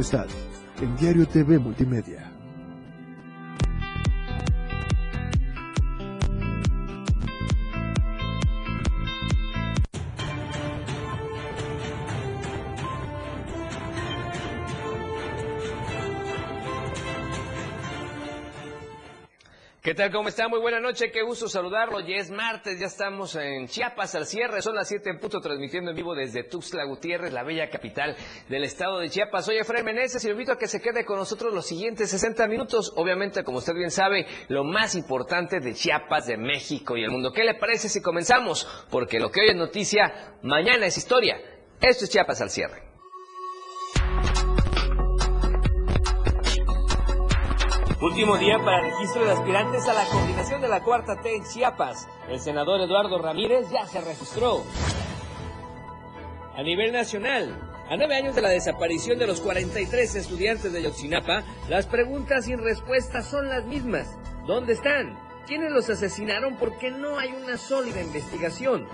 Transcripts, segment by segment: Estás en Diario TV Multimedia. ¿Qué tal? ¿Cómo está? Muy buena noche, qué gusto saludarlo. Ya es martes, ya estamos en Chiapas al cierre. Son las 7:00, transmitiendo en vivo desde Tuxtla Gutiérrez, la bella capital del estado de Chiapas. Soy Efrén Meneses y lo invito a que se quede con nosotros los siguientes 60 minutos. Obviamente, como usted bien sabe, lo más importante de Chiapas, de México y el mundo. ¿Qué le parece si comenzamos? Porque lo que hoy es noticia, mañana es historia. Esto es Chiapas al cierre. Último día para el registro de aspirantes a la coordinación de la 4T en Chiapas. El senador Eduardo Ramírez ya se registró. A nivel nacional, a 9 años de la desaparición de los 43 estudiantes de Ayotzinapa, las preguntas sin respuesta son las mismas. ¿Dónde están? ¿Quiénes los asesinaron? ¿Por qué no hay una sólida investigación?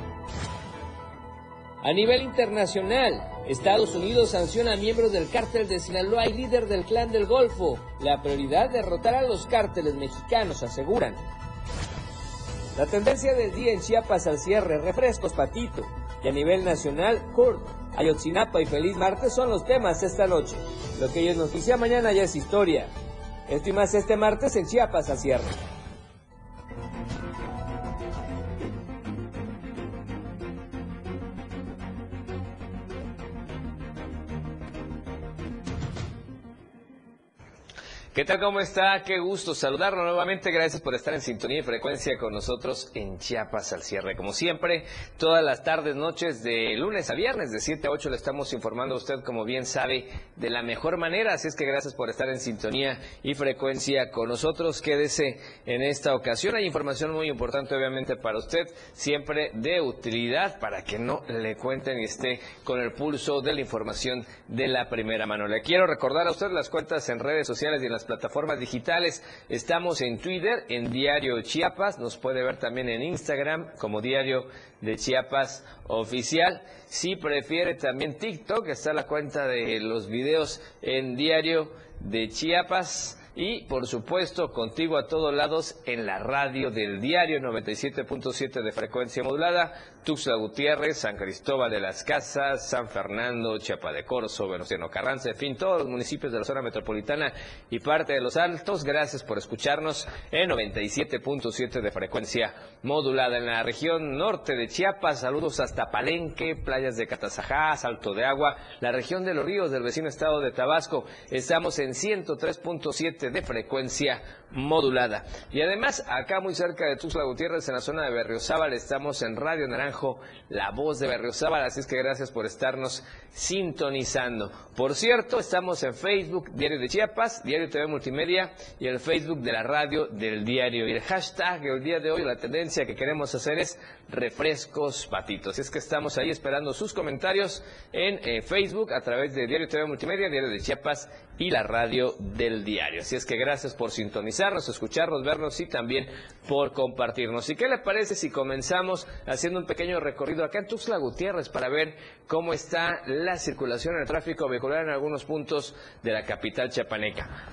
A nivel internacional, Estados Unidos sanciona a miembros del cártel de Sinaloa y líder del Clan del Golfo. La prioridad, derrotar a los cárteles mexicanos, aseguran. La tendencia del día en Chiapas al cierre, refrescos Patito. Y a nivel nacional, Kurt, Ayotzinapa y Feliz Martes son los temas esta noche. Lo que hoy es noticia, mañana ya es historia. Esto y más este martes en Chiapas al cierre. ¿Qué tal? ¿Cómo está? Qué gusto saludarlo nuevamente. Gracias por estar en sintonía y frecuencia con nosotros en Chiapas al cierre. Como siempre, todas las tardes, noches, de lunes a viernes, de 7 a 8, le estamos informando a usted, como bien sabe, de la mejor manera. Así es que gracias por estar en sintonía y frecuencia con nosotros. Quédese en esta ocasión. Hay información muy importante, obviamente, para usted, siempre de utilidad, para que no le cuenten y esté con el pulso de la información de la primera mano. Le quiero recordar a usted las cuentas en redes sociales y en las plataformas digitales. Estamos en Twitter, en Diario Chiapas, nos puede ver también en Instagram como Diario de Chiapas Oficial. Si prefiere también TikTok, está la cuenta de los videos en Diario de Chiapas. Y, por supuesto, contigo a todos lados en la radio del diario 97.7 de frecuencia modulada, Tuxtla Gutiérrez, San Cristóbal de las Casas, San Fernando, Chiapa de Corzo, Venustiano Carranza, en fin, todos los municipios de la zona metropolitana y parte de los altos. Gracias por escucharnos en 97.7 de frecuencia modulada. En la región norte de Chiapas, saludos hasta Palenque, playas de Catazajá, Salto de Agua, la región de Los Ríos, del vecino estado de Tabasco. Estamos en 103.7 de frecuencia modulada. Y además, acá muy cerca de Tuxtla Gutiérrez, en la zona de Berriozábal, estamos en Radio Naranjo, la voz de Berriozábal. Así es que gracias por estarnos sintonizando. Por cierto, estamos en Facebook, Diario de Chiapas, Diario TV Multimedia, y el Facebook de la radio del diario. Y el hashtag el día de hoy, la tendencia que queremos hacer es refrescos patitos. Así es que estamos ahí esperando sus comentarios en Facebook, a través de Diario TV Multimedia, Diario de Chiapas y la radio del diario. Así es que gracias por sintonizarnos, escucharnos, vernos y también por compartirnos. ¿Y qué le parece si comenzamos haciendo un pequeño recorrido acá en Tuxtla Gutiérrez para ver cómo está la circulación, el tráfico vehicular en algunos puntos de la capital chiapaneca?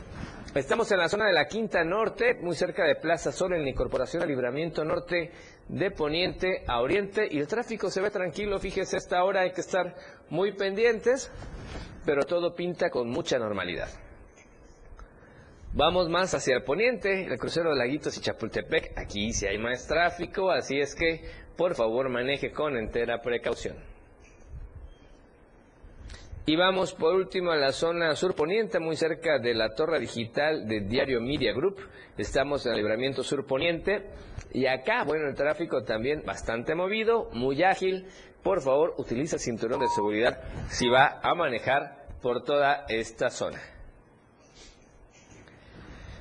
Estamos en la zona de la Quinta Norte, muy cerca de Plaza Sol, en la incorporación al Libramiento Norte de Poniente a Oriente, y el tráfico se ve tranquilo. Fíjese, a esta hora hay que estar muy pendientes, pero todo pinta con mucha normalidad. Vamos más hacia el poniente, el crucero de Laguitos y Chapultepec. Aquí sí hay más tráfico, así es que por favor maneje con entera precaución. Y vamos por último a la zona sur poniente, muy cerca de la torre digital de Diario Media Group. Estamos en el Libramiento Sur Poniente y acá, bueno, el tráfico también bastante movido, muy ágil. Por favor, utiliza el cinturón de seguridad si va a manejar por toda esta zona.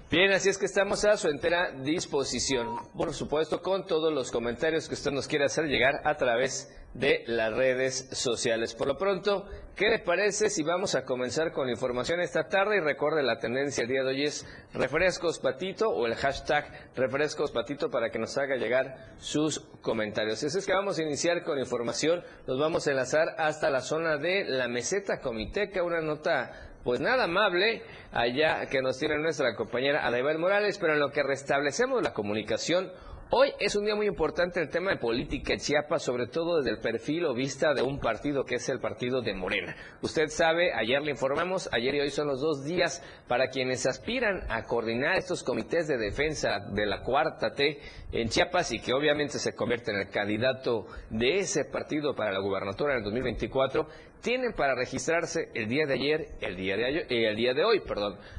Bien, así es que estamos a su entera disposición, por supuesto, con todos los comentarios que usted nos quiera hacer llegar a través de las redes sociales. Por lo pronto, ¿qué le parece si vamos a comenzar con la información esta tarde? Y recuerde, la tendencia el día de hoy es refrescos patito, o el hashtag refrescos patito, para que nos haga llegar sus comentarios. Así es que vamos a iniciar con información. Nos vamos a enlazar hasta la zona de la meseta comiteca, una nota pues nada amable allá que nos tiene nuestra compañera Adela Morales. Pero en lo que restablecemos la comunicación, hoy es un día muy importante el tema de política en Chiapas, sobre todo desde el perfil o vista de un partido que es el partido de Morena. Usted sabe, ayer le informamos, ayer y hoy son los dos días para quienes aspiran a coordinar estos comités de defensa de la Cuarta T en Chiapas y que obviamente se convierte en el candidato de ese partido para la gubernatura en el 2024. Tienen para registrarse el día de ayer, el día de hoy.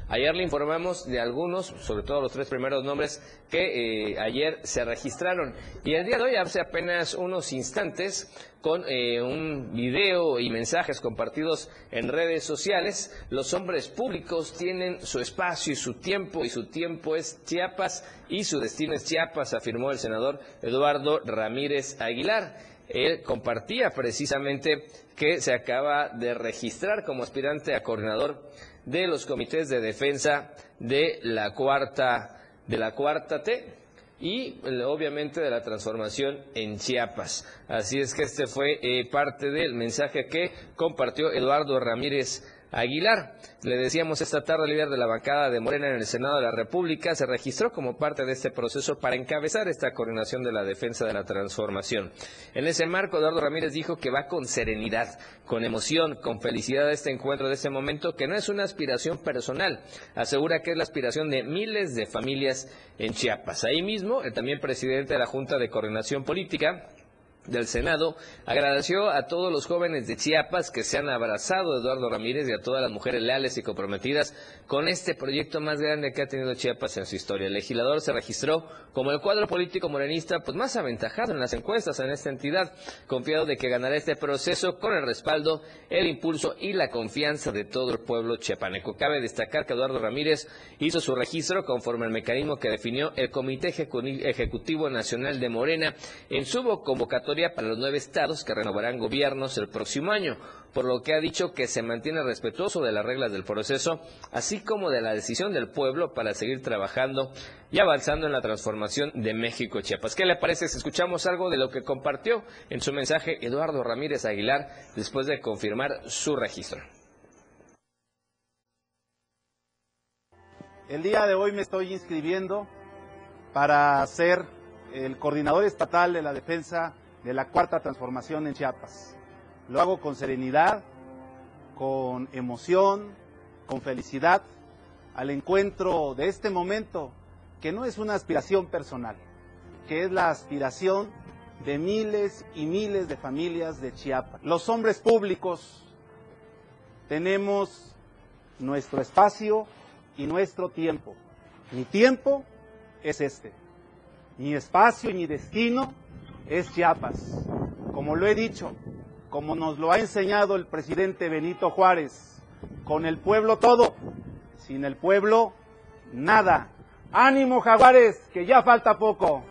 Ayer le informamos de algunos, sobre todo los tres primeros nombres que ayer se registraron. Y el día de hoy, hace apenas unos instantes, con un video y mensajes compartidos en redes sociales, los hombres públicos tienen su espacio y su tiempo es Chiapas y su destino es Chiapas, afirmó el senador Eduardo Ramírez Aguilar. Él compartía precisamente que se acaba de registrar como aspirante a coordinador de los comités de defensa de la cuarta T y obviamente de la transformación en Chiapas. Así es que este fue parte del mensaje que compartió Eduardo Ramírez Aguilar. Le decíamos, esta tarde el líder de la bancada de Morena en el Senado de la República se registró como parte de este proceso para encabezar esta coordinación de la defensa de la transformación. En ese marco, Eduardo Ramírez dijo que va con serenidad, con emoción, con felicidad a este encuentro de este momento, que no es una aspiración personal. Asegura que es la aspiración de miles de familias en Chiapas. Ahí mismo, el también presidente de la Junta de Coordinación Política del Senado agradeció a todos los jóvenes de Chiapas que se han abrazado a Eduardo Ramírez y a todas las mujeres leales y comprometidas con este proyecto más grande que ha tenido Chiapas en su historia. El legislador se registró como el cuadro político morenista pues más aventajado en las encuestas en esta entidad, confiado de que ganará este proceso con el respaldo, el impulso y la confianza de todo el pueblo chiapaneco. Cabe destacar que Eduardo Ramírez hizo su registro conforme al mecanismo que definió el Comité Ejecutivo Nacional de Morena en su convocatoria para los 9 estados que renovarán gobiernos el próximo año, por lo que ha dicho que se mantiene respetuoso de las reglas del proceso, así como de la decisión del pueblo para seguir trabajando y avanzando en la transformación de México Chiapas. ¿Qué le parece si escuchamos algo de lo que compartió en su mensaje Eduardo Ramírez Aguilar después de confirmar su registro? El día de hoy me estoy inscribiendo para ser el coordinador estatal de la defensa de la Cuarta Transformación en Chiapas. Lo hago con serenidad, con emoción, con felicidad, al encuentro de este momento, que no es una aspiración personal, que es la aspiración de miles y miles de familias de Chiapas. Los hombres públicos tenemos nuestro espacio y nuestro tiempo. Mi tiempo es este, mi espacio y mi destino es Chiapas, como lo he dicho, como nos lo ha enseñado el presidente Benito Juárez, con el pueblo todo, sin el pueblo nada. ¡Ánimo, Jaguares, que ya falta poco!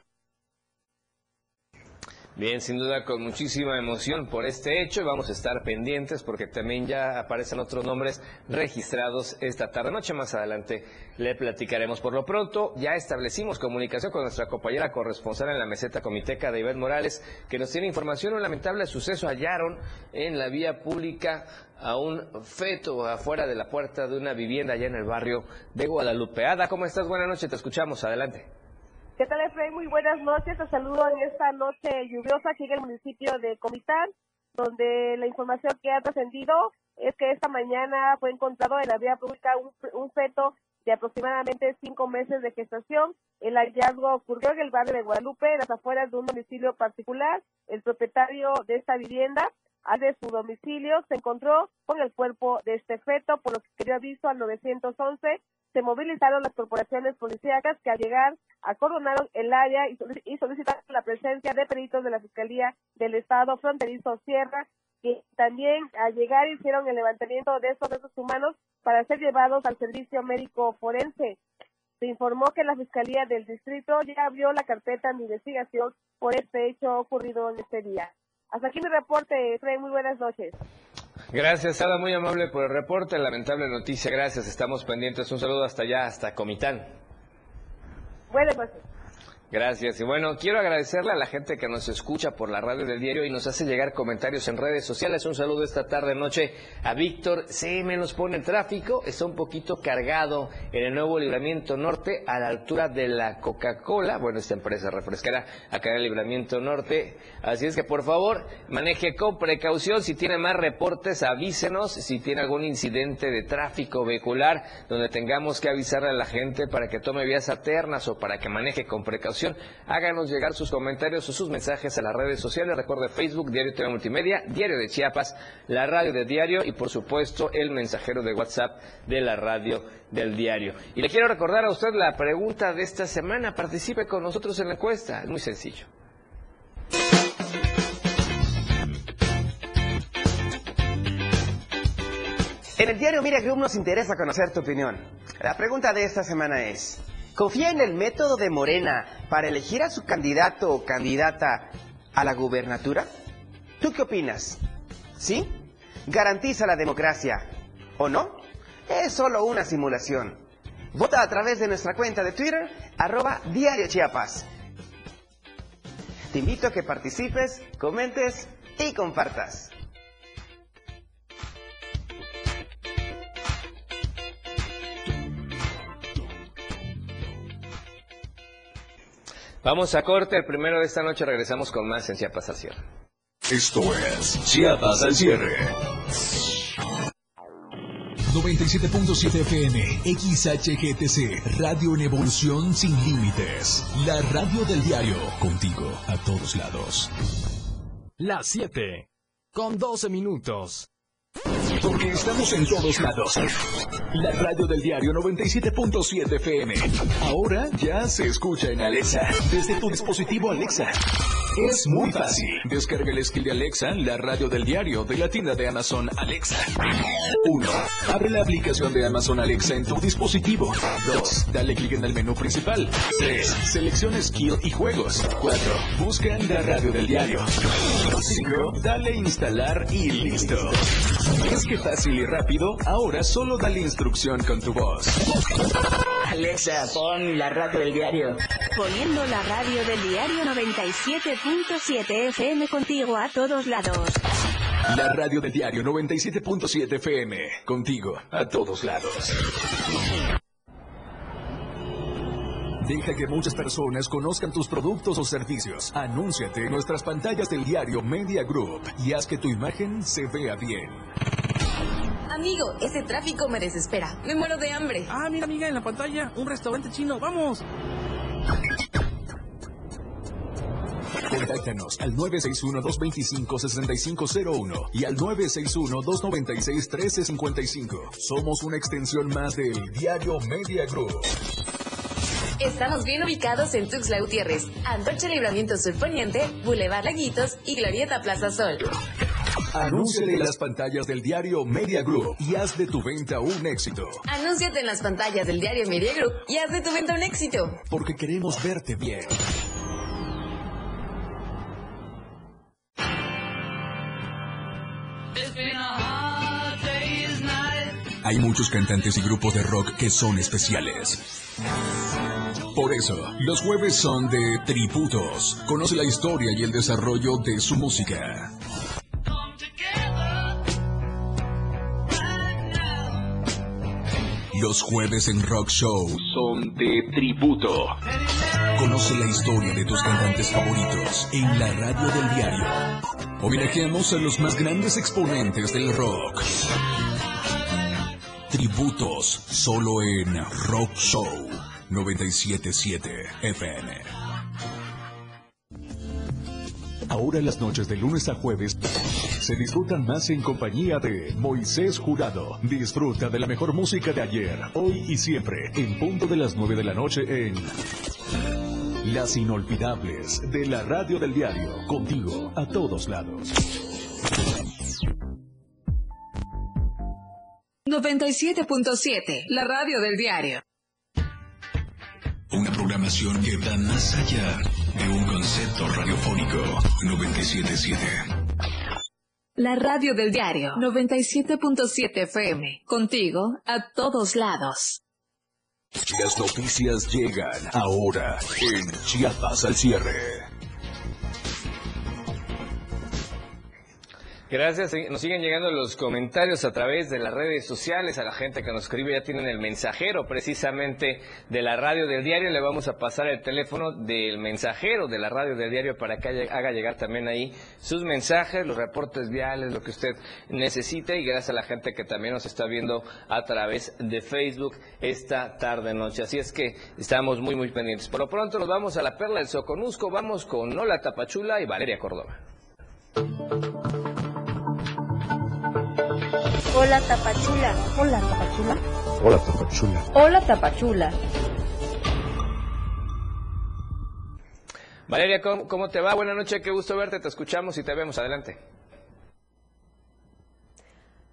Bien, sin duda con muchísima emoción por este hecho, vamos a estar pendientes porque también ya aparecen otros nombres registrados esta tarde noche, más adelante le platicaremos. Por lo pronto ya establecimos comunicación con nuestra compañera corresponsal en la meseta comiteca de Iván Morales, que nos tiene información. Un lamentable suceso: hallaron en la vía pública a un feto afuera de la puerta de una vivienda allá en el barrio de Guadalupe. Ada, ¿cómo estás? Buenas noches, te escuchamos, adelante. ¿Qué tal, Efrén? Muy buenas noches, te saludo en esta noche lluviosa que llega al municipio de Comitán, donde la información que ha trascendido es que esta mañana fue encontrado en la vía pública un feto de aproximadamente 5 meses de gestación. El hallazgo ocurrió en el barrio de Guadalupe, en las afueras de un domicilio particular. El propietario de esta vivienda, al de su domicilio, se encontró con el cuerpo de este feto, por lo que dio aviso al 911. Se movilizaron las corporaciones policíacas que al llegar acordonaron el área y solicitaron la presencia de peritos de la Fiscalía del Estado Fronterizo Sierra, que también al llegar hicieron el levantamiento de estos restos humanos para ser llevados al servicio médico forense. Se informó que la Fiscalía del Distrito ya abrió la carpeta de investigación por este hecho ocurrido en este día. Hasta aquí mi reporte, Efrén, muy buenas noches. Gracias, Ada, muy amable por el reporte. Lamentable noticia, gracias, estamos pendientes. Un saludo hasta allá, hasta Comitán. Bueno, pues. Gracias. Y bueno, quiero agradecerle a la gente que nos escucha por la radio del diario y nos hace llegar comentarios en redes sociales. Un saludo esta tarde noche a Víctor. Sí, me nos pone el tráfico. Está un poquito cargado en el nuevo Libramiento Norte a la altura de la Coca-Cola. Bueno, esta empresa refrescará acá en el Libramiento Norte. Así es que, por favor, maneje con precaución. Si tiene más reportes, avísenos. Si tiene algún incidente de tráfico vehicular donde tengamos que avisarle a la gente para que tome vías alternas o para que maneje con precaución, háganos llegar sus comentarios o sus mensajes a las redes sociales. Recuerde Facebook, Diario TV Multimedia, Diario de Chiapas, la radio del diario y por supuesto el mensajero de WhatsApp de la radio del diario. Y le quiero recordar a usted la pregunta de esta semana. Participe con nosotros en la encuesta, es muy sencillo. En el diario Mira Group nos interesa conocer tu opinión. La pregunta de esta semana es: ¿confía en el método de Morena para elegir a su candidato o candidata a la gubernatura? ¿Tú qué opinas? ¿Sí? ¿Garantiza la democracia? ¿O no? Es solo una simulación. Vota a través de nuestra cuenta de Twitter, @diariochiapas. Te invito a que participes, comentes y compartas. Vamos a corte, el primero de esta noche, regresamos con más en Chiapas al Cierre. Esto es Chiapas al Cierre. 97.7 FM, XHGTC, radio en evolución sin límites. La radio del diario, contigo a todos lados. Las 7, con 12 minutos. Porque estamos en todos lados. La radio del diario 97.7 FM. Ahora ya se escucha en Alexa. Desde tu dispositivo Alexa. Es muy fácil. Descarga el skill de Alexa, la radio del diario, de la tienda de Amazon Alexa. 1. Abre la aplicación de Amazon Alexa en tu dispositivo. 2. Dale clic en el menú principal. 3. Selecciona skill y juegos. 4. Busca en la radio del diario. 5. Dale instalar y listo. Es que fácil y rápido, ahora solo dale instrucción con tu voz. Alexa, pon la radio del diario. Poniendo la radio del diario 97.7 FM contigo a todos lados. La radio del diario 97.7 FM contigo a todos lados. Deja que muchas personas conozcan tus productos o servicios. Anúnciate en nuestras pantallas del diario Media Group y haz que tu imagen se vea bien. Amigo, ese tráfico me desespera. Me muero de hambre. Ah, mira, amiga, en la pantalla, un restaurante chino. ¡Vamos! Contáctanos al 961-225-6501 y al 961-296-1355. Somos una extensión más del diario Media Group. Estamos bien ubicados en Tuxtla Gutiérrez, Antorcha Libramiento Sur Poniente, Boulevard Laguitos y Glorieta Plaza Sol. Anúnciate en las pantallas del diario Media Group y haz de tu venta un éxito. Anúnciate en las pantallas del diario Media Group y haz de tu venta un éxito. Porque queremos verte bien. Hay muchos cantantes y grupos de rock que son especiales. Por eso, los jueves son de tributos. Conoce la historia y el desarrollo de su música. Los jueves en Rock Show son de tributo. Conoce la historia de tus cantantes favoritos en la radio del diario. Homenajeamos a los más grandes exponentes del rock. Tributos solo en Rock Show 97.7 FM. Ahora las noches de lunes a jueves se disfrutan más en compañía de Moisés Jurado. Disfruta de la mejor música de ayer, hoy y siempre, en punto de las 9 de la noche en Las Inolvidables de la radio del diario, contigo a todos lados. 97.7, la radio del diario. Una programación que va más allá de un concepto radiofónico. 97.7. La radio del diario. 97.7 FM. Contigo a todos lados. Las noticias llegan ahora en Chiapas al cierre. Gracias, nos siguen llegando los comentarios a través de las redes sociales, a la gente que nos escribe ya tienen el mensajero precisamente de la radio del diario, le vamos a pasar el teléfono del mensajero de la radio del diario para que haga llegar también ahí sus mensajes, los reportes viales, lo que usted necesite y gracias a la gente que también nos está viendo a través de Facebook esta tarde noche, así es que estamos muy pendientes. Por lo pronto nos vamos a la Perla del Soconusco, vamos con Hola Tapachula y Valeria Córdoba. Hola Tapachula, hola Tapachula, hola Tapachula, hola Tapachula. Valeria, ¿cómo te va? Buenas noches, qué gusto verte, te escuchamos y te vemos, adelante.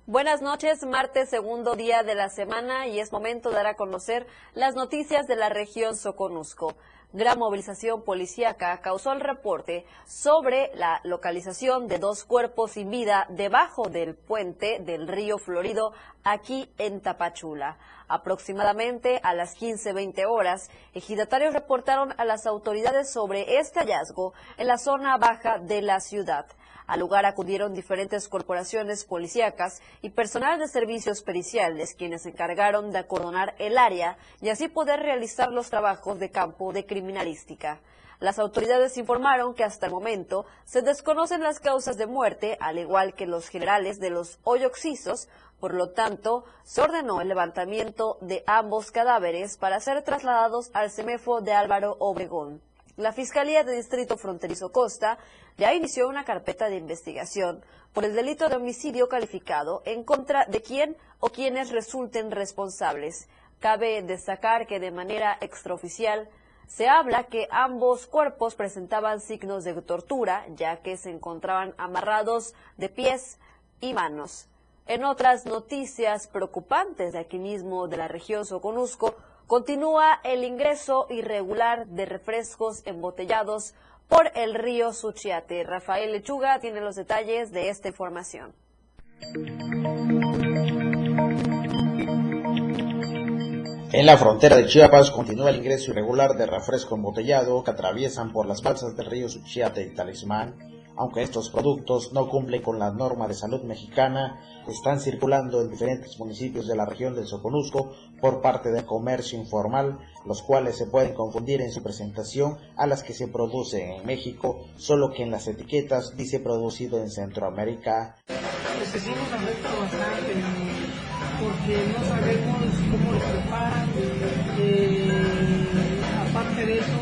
Buenas noches, martes, segundo día de la semana y es momento de dar a conocer las noticias de la región Soconusco. Gran movilización policíaca causó el reporte sobre la localización de dos cuerpos sin vida debajo del puente del río Florido, aquí en Tapachula. Aproximadamente a las 15:20 horas, ejidatarios reportaron a las autoridades sobre este hallazgo en la zona baja de la ciudad. Al lugar acudieron diferentes corporaciones policíacas y personal de servicios periciales, quienes se encargaron de acordonar el área y así poder realizar los trabajos de campo de criminalística. Las autoridades informaron que hasta el momento se desconocen las causas de muerte, al igual que los generales de los Oyoxizos, por lo tanto, se ordenó el levantamiento de ambos cadáveres para ser trasladados al CEMEFO de Álvaro Obregón. La Fiscalía de Distrito Fronterizo Costa ya inició una carpeta de investigación por el delito de homicidio calificado en contra de quien o quienes resulten responsables. Cabe destacar que de manera extraoficial se habla que ambos cuerpos presentaban signos de tortura, ya que se encontraban amarrados de pies y manos. En otras noticias preocupantes de aquí mismo de la región Soconusco, continúa el ingreso irregular de refrescos embotellados por el río Suchiate. Rafael Lechuga tiene los detalles de esta información. En la frontera de Chiapas continúa el ingreso irregular de refresco embotellado que atraviesan por las balsas del río Suchiate y Talismán. Aunque estos productos no cumplen con la norma de salud mexicana, están circulando en diferentes municipios de la región del Soconusco por parte del comercio informal, los cuales se pueden confundir en su presentación a las que se producen en México, solo que en las etiquetas dice producido en Centroamérica. Pues sí nos afecta bastante, porque no sabemos cómo lo preparan, aparte de eso,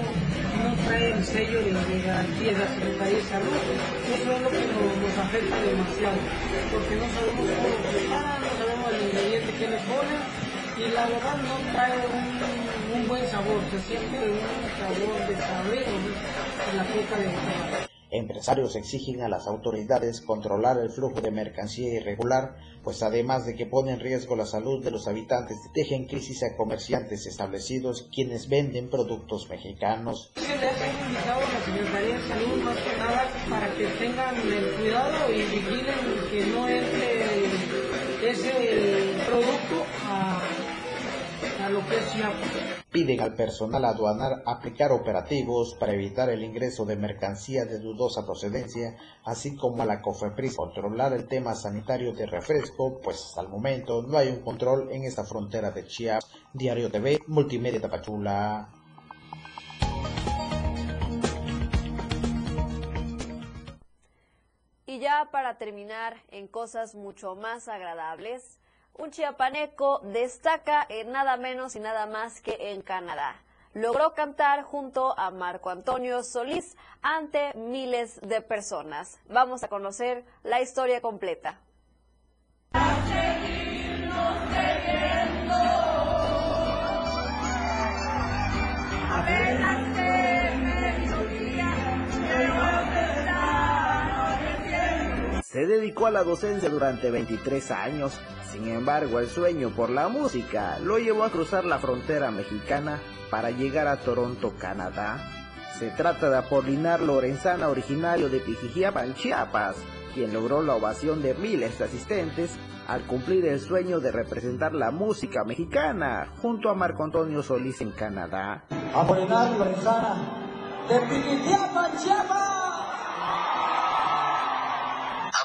trae el sello de garantía de la Secretaría de Salud, eso es lo que nos afecta demasiado, porque no sabemos cómo lo preparan, no sabemos el ingrediente que les ponen, y la verdad no trae un buen sabor, se siente un sabor de cabrero en la boca de la. Empresarios exigen a las autoridades controlar el flujo de mercancía irregular, pues además de que pone en riesgo la salud de los habitantes, deja en crisis a comerciantes establecidos quienes venden productos mexicanos. Se les ha indicado a la Secretaría de Salud más que nada para que tengan el cuidado y vigilen que no entre ese producto a lo que es Chiapas. Piden al personal aduanar aplicar operativos para evitar el ingreso de mercancía de dudosa procedencia, así como a la COFEPRIS controlar el tema sanitario de refresco, pues hasta el momento no hay un control en esta frontera de Chiapas. Diario TV, Multimedia Tapachula. Y ya para terminar en cosas mucho más agradables, un chiapaneco destaca en nada menos y nada más que en Canadá. Logró cantar junto a Marco Antonio Solís ante miles de personas. Vamos a conocer la historia completa. Se dedicó a la docencia durante 23 años, sin embargo el sueño por la música lo llevó a cruzar la frontera mexicana para llegar a Toronto, Canadá. Se trata de Apolinar Lorenzana, originario de Pijijiapan, Chiapas, quien logró la ovación de miles de asistentes al cumplir el sueño de representar la música mexicana junto a Marco Antonio Solís en Canadá. Apolinar Lorenzana, de Pijijiapan, Chiapas.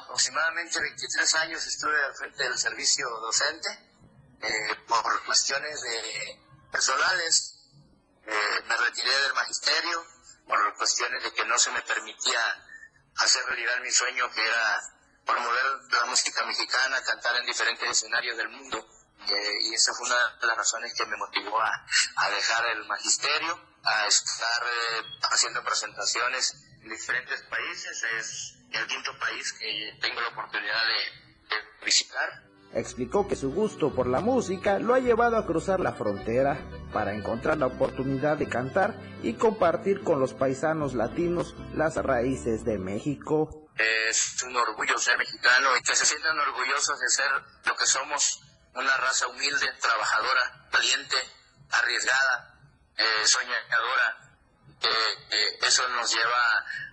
Aproximadamente 23 años estuve al frente del servicio docente por cuestiones personales. Me retiré del magisterio por cuestiones de que no se me permitía hacer realidad mi sueño, que era promover la música mexicana, cantar en diferentes escenarios del mundo, y esa fue una de las razones que me motivó a dejar el magisterio, a estar haciendo presentaciones en diferentes países. Es el quinto país que tengo la oportunidad de visitar. Explicó que su gusto por la música lo ha llevado a cruzar la frontera para encontrar la oportunidad de cantar y compartir con los paisanos latinos las raíces de México. Es un orgullo ser mexicano y que se sientan orgullosos de ser lo que somos, una raza humilde, trabajadora, valiente, arriesgada, soñadora, que eso nos lleva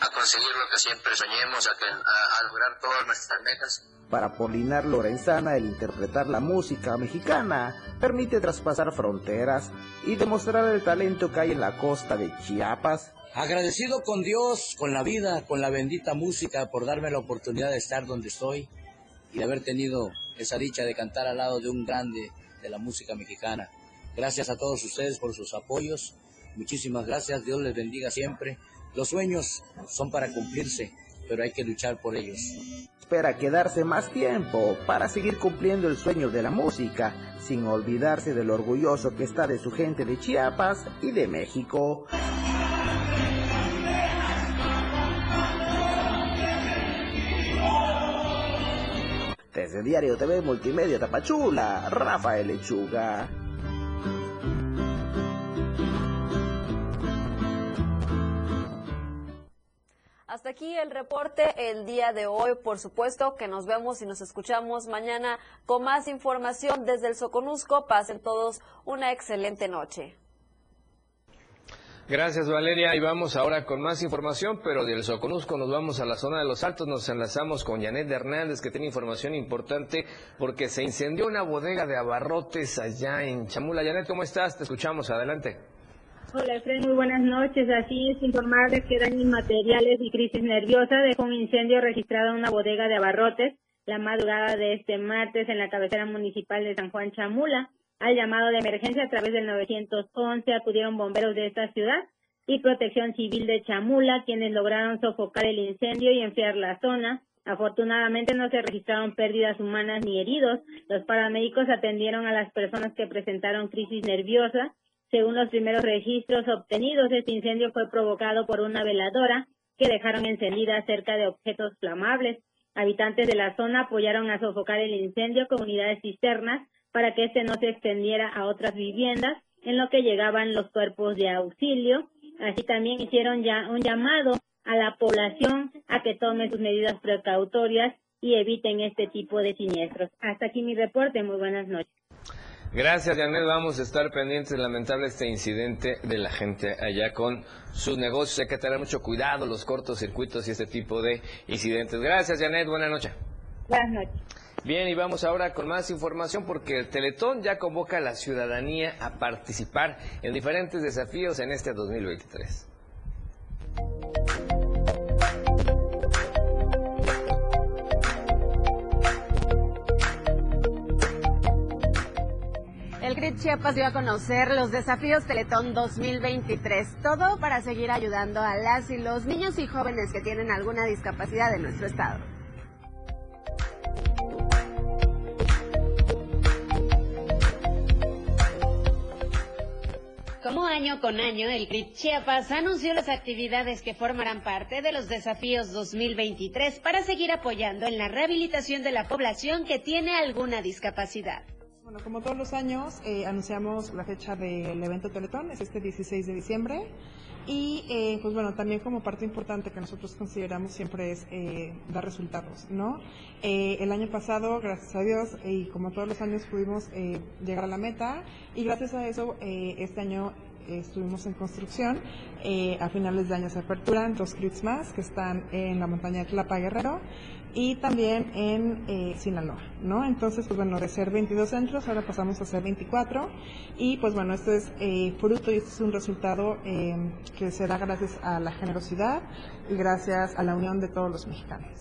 a conseguir lo que siempre soñemos, a lograr todas nuestras metas. Para Apolinar Lorenzana, el interpretar la música mexicana permite traspasar fronteras y demostrar el talento que hay en la costa de Chiapas. Agradecido con Dios, con la vida, con la bendita música por darme la oportunidad de estar donde estoy y de haber tenido esa dicha de cantar al lado de un grande de la música mexicana. Gracias a todos ustedes por sus apoyos, muchísimas gracias, Dios les bendiga siempre. Los sueños son para cumplirse, pero hay que luchar por ellos. Espera quedarse más tiempo para seguir cumpliendo el sueño de la música, sin olvidarse de lo orgulloso que está de su gente de Chiapas y de México. Desde Diario TV Multimedia Tapachula, Rafael Lechuga. Hasta aquí el reporte el día de hoy. Por supuesto que nos vemos y nos escuchamos mañana con más información desde el Soconusco. Pasen todos una excelente noche. Gracias, Valeria, y vamos ahora con más información, pero del Soconusco nos vamos a la zona de Los Altos. Nos enlazamos con Janet Hernández, que tiene información importante porque se incendió una bodega de abarrotes allá en Chamula. Janet, ¿cómo estás? Te escuchamos, adelante. Hola, Efrén, muy buenas noches. Así es, informarles que daños materiales y crisis nerviosa dejó un incendio registrado en una bodega de abarrotes la madrugada de este martes en la cabecera municipal de San Juan Chamula. Al llamado de emergencia a través del 911 acudieron bomberos de esta ciudad y Protección Civil de Chamula, quienes lograron sofocar el incendio y enfriar la zona. Afortunadamente no se registraron pérdidas humanas ni heridos. Los paramédicos atendieron a las personas que presentaron crisis nerviosa. Según los primeros registros obtenidos, este incendio fue provocado por una veladora que dejaron encendida cerca de objetos flamables. Habitantes de la zona apoyaron a sofocar el incendio con unidades cisternas para que este no se extendiera a otras viviendas, en lo que llegaban los cuerpos de auxilio. Así también hicieron ya un llamado a la población a que tome sus medidas precautorias y eviten este tipo de siniestros. Hasta aquí mi reporte, muy buenas noches. Gracias, Janet. Vamos a estar pendientes. Lamentable este incidente de la gente allá con sus negocios. Hay que tener mucho cuidado, los cortocircuitos y este tipo de incidentes. Gracias, Janet. Buenas noches. Buenas noches. Bien, y vamos ahora con más información porque el Teletón ya convoca a la ciudadanía a participar en diferentes desafíos en este 2023. El CRIT Chiapas dio a conocer los desafíos Teletón 2023, todo para seguir ayudando a las y los niños y jóvenes que tienen alguna discapacidad en nuestro estado. Como año con año, el CRIT Chiapas anunció las actividades que formarán parte de los desafíos 2023 para seguir apoyando en la rehabilitación de la población que tiene alguna discapacidad. Bueno, como todos los años, anunciamos la fecha del evento Teletón, es este 16 de diciembre, y pues bueno, también como parte importante que nosotros consideramos siempre es dar resultados, ¿no? El año pasado, gracias a Dios, y como todos los años pudimos llegar a la meta, y gracias a eso este año estuvimos en construcción. A finales de año se aperturan 2 CRITs más que están en la montaña de Tlapa, Guerrero, y también en Sinaloa, ¿no? Entonces, pues bueno, de ser 22 centros, ahora pasamos a ser 24, y pues bueno, esto es fruto y esto es un resultado que se da gracias a la generosidad y gracias a la unión de todos los mexicanos.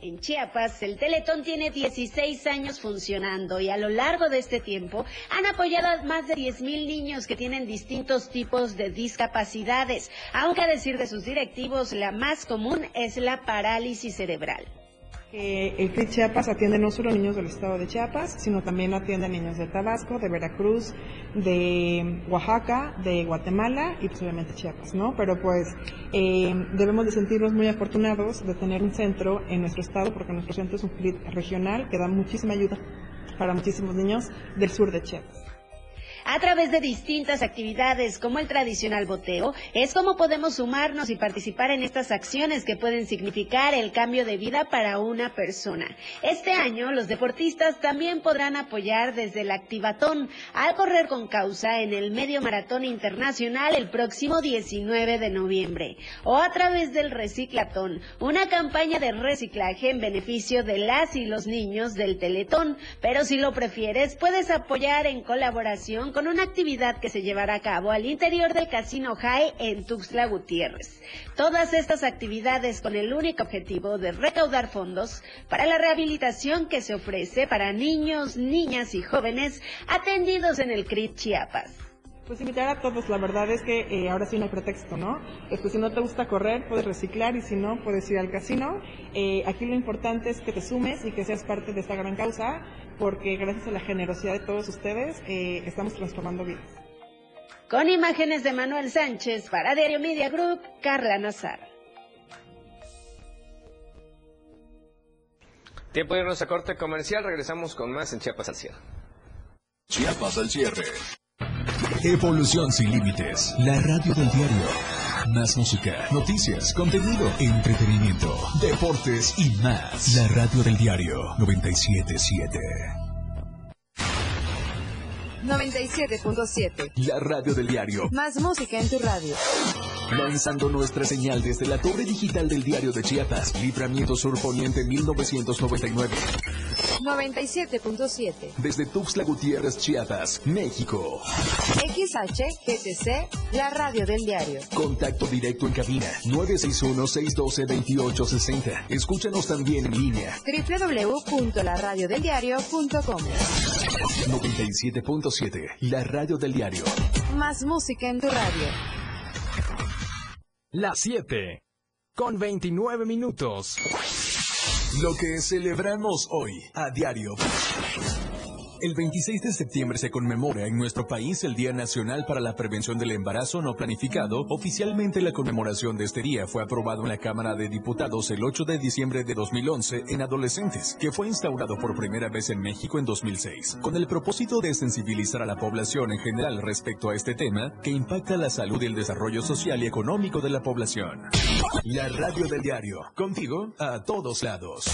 En Chiapas, el Teletón tiene 16 años funcionando y a lo largo de este tiempo han apoyado a más de 10,000 niños que tienen distintos tipos de discapacidades, aunque a decir de sus directivos, la más común es la parálisis cerebral. El CRIT Chiapas atiende no solo niños del estado de Chiapas, sino también atiende a niños de Tabasco, de Veracruz, de Oaxaca, de Guatemala y pues obviamente Chiapas, ¿no? Pero pues debemos de sentirnos muy afortunados de tener un centro en nuestro estado, porque nuestro centro es un CRIT regional que da muchísima ayuda para muchísimos niños del sur de Chiapas. A través de distintas actividades como el tradicional boteo, es como podemos sumarnos y participar en estas acciones que pueden significar el cambio de vida para una persona. Este año, los deportistas también podrán apoyar desde el Activatón al correr con causa en el Medio Maratón Internacional el próximo 19 de noviembre. O a través del Reciclatón, una campaña de reciclaje en beneficio de las y los niños del Teletón. Pero si lo prefieres, puedes apoyar en colaboración con una actividad que se llevará a cabo al interior del Casino High en Tuxtla Gutiérrez. Todas estas actividades con el único objetivo de recaudar fondos para la rehabilitación que se ofrece para niños, niñas y jóvenes atendidos en el CRIT Chiapas. Pues invitar a todos, la verdad es que ahora sí no hay pretexto, ¿no? Si no te gusta correr, puedes reciclar, y si no, puedes ir al casino. Aquí lo importante es que te sumes y que seas parte de esta gran causa, porque gracias a la generosidad de todos ustedes, estamos transformando vidas. Con imágenes de Manuel Sánchez, para Diario Media Group, Carla Nazar. Tiempo de irnos a corte comercial, regresamos con más en Chiapas al Cierre. Chiapas al Cierre. Evolución sin límites, la radio del diario. Más música, noticias, contenido, entretenimiento, deportes y más. La radio del diario 97.7. 97.7. La radio del diario. Más música en tu radio. Lanzando nuestra señal desde la torre digital del diario de Chiapas, Libramiento Sur Poniente 1999. 97.7. Desde Tuxtla Gutiérrez, Chiapas, México. XHGTC, la radio del diario. Contacto directo en cabina, 961-612-2860. Escúchanos también en línea. www.laradiodeldiario.com. 97.7, la radio del diario. Más música en tu radio. Las 7, con 29 minutos. Lo que celebramos hoy, a diario. El 26 de septiembre se conmemora en nuestro país el Día Nacional para la Prevención del Embarazo No Planificado. Oficialmente la conmemoración de este día fue aprobado en la Cámara de Diputados el 8 de diciembre de 2011 en adolescentes, que fue instaurado por primera vez en México en 2006, con el propósito de sensibilizar a la población en general respecto a este tema que impacta la salud y el desarrollo social y económico de la población. La radio del diario, contigo a todos lados.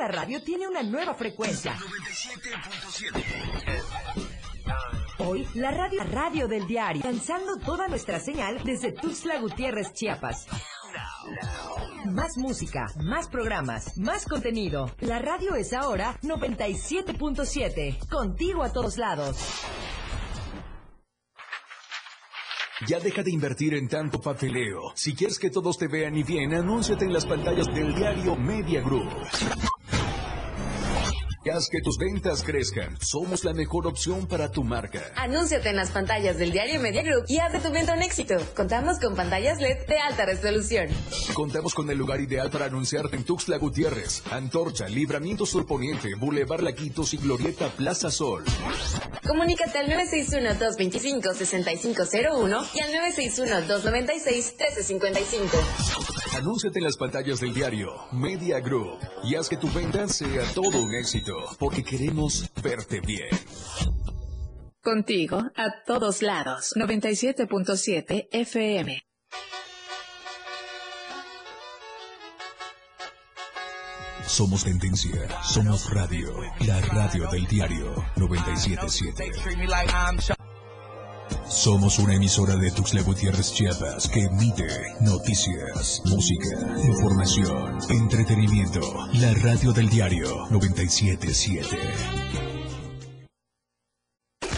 La radio tiene una nueva frecuencia. 97.7. Hoy, la radio del diario, lanzando toda nuestra señal desde Tuxtla Gutiérrez, Chiapas. Más música, más programas, más contenido. La radio es ahora 97.7. Contigo a todos lados. Ya deja de invertir en tanto papeleo. Si quieres que todos te vean y bien, anúnciate en las pantallas del diario Media Group. Haz que tus ventas crezcan. Somos la mejor opción para tu marca. Anúnciate en las pantallas del diario Media Group y haz de tu venta un éxito. Contamos con pantallas LED de alta resolución. Contamos con el lugar ideal para anunciarte en Tuxtla Gutiérrez, Antorcha, Libramiento Sur Poniente, Boulevard Laguitos y Glorieta Plaza Sol. Comunícate al 961-225-6501 y al 961-296-1355. Anúnciate en las pantallas del diario Media Group y haz que tu venta sea todo un éxito. Porque queremos verte bien. Contigo, a todos lados, 97.7 FM. Somos tendencia, somos radio, la radio del diario 977. Somos una emisora de Tuxtla Gutiérrez, Chiapas, que emite noticias, música, información, entretenimiento. La radio del diario 977.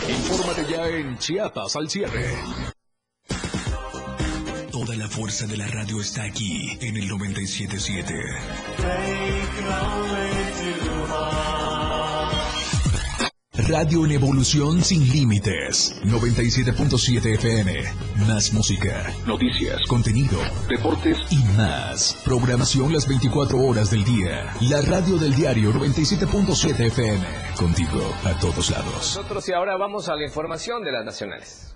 Infórmate ya en Chiapas al cierre. Toda la fuerza de la radio está aquí, en el 97.7. Radio en evolución sin límites. 97.7 FM. Más música, noticias, contenido, deportes y más. Programación las 24 horas del día. La radio del diario 97.7 FM. Contigo a todos lados. Nosotros y ahora vamos a la información de las nacionales.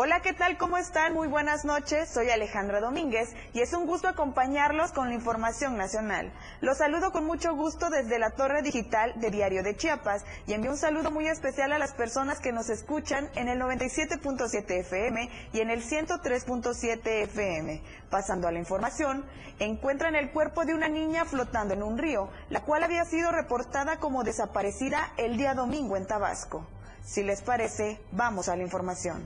Hola, ¿qué tal? ¿Cómo están? Muy buenas noches, soy Alejandra Domínguez y es un gusto acompañarlos con la información nacional. Los saludo con mucho gusto desde la Torre Digital de Diario de Chiapas y envío un saludo muy especial a las personas que nos escuchan en el 97.7 FM y en el 103.7 FM. Pasando a la información, encuentran el cuerpo de una niña flotando en un río, la cual había sido reportada como desaparecida el día domingo en Tabasco. Si les parece, vamos a la información.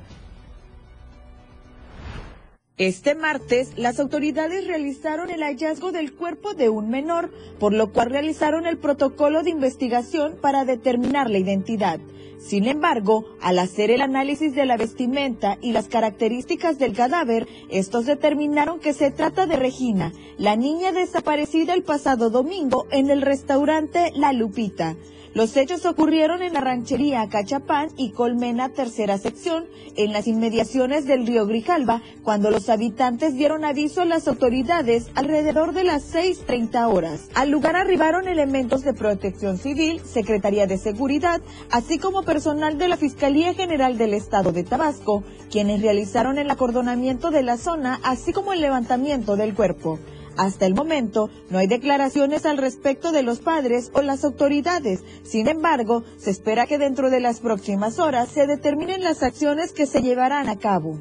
Este martes, las autoridades realizaron el hallazgo del cuerpo de un menor, por lo cual realizaron el protocolo de investigación para determinar la identidad. Sin embargo, al hacer el análisis de la vestimenta y las características del cadáver, estos determinaron que se trata de Regina, la niña desaparecida el pasado domingo en el restaurante La Lupita. Los hechos ocurrieron en la ranchería Cachapán y Colmena Tercera Sección, en las inmediaciones del río Grijalva, cuando los habitantes dieron aviso a las autoridades alrededor de las 6:30 horas. Al lugar arribaron elementos de Protección Civil, Secretaría de Seguridad, así como personal de la Fiscalía General del Estado de Tabasco, quienes realizaron el acordonamiento de la zona, así como el levantamiento del cuerpo. Hasta el momento, no hay declaraciones al respecto de los padres o las autoridades. Sin embargo, se espera que dentro de las próximas horas se determinen las acciones que se llevarán a cabo.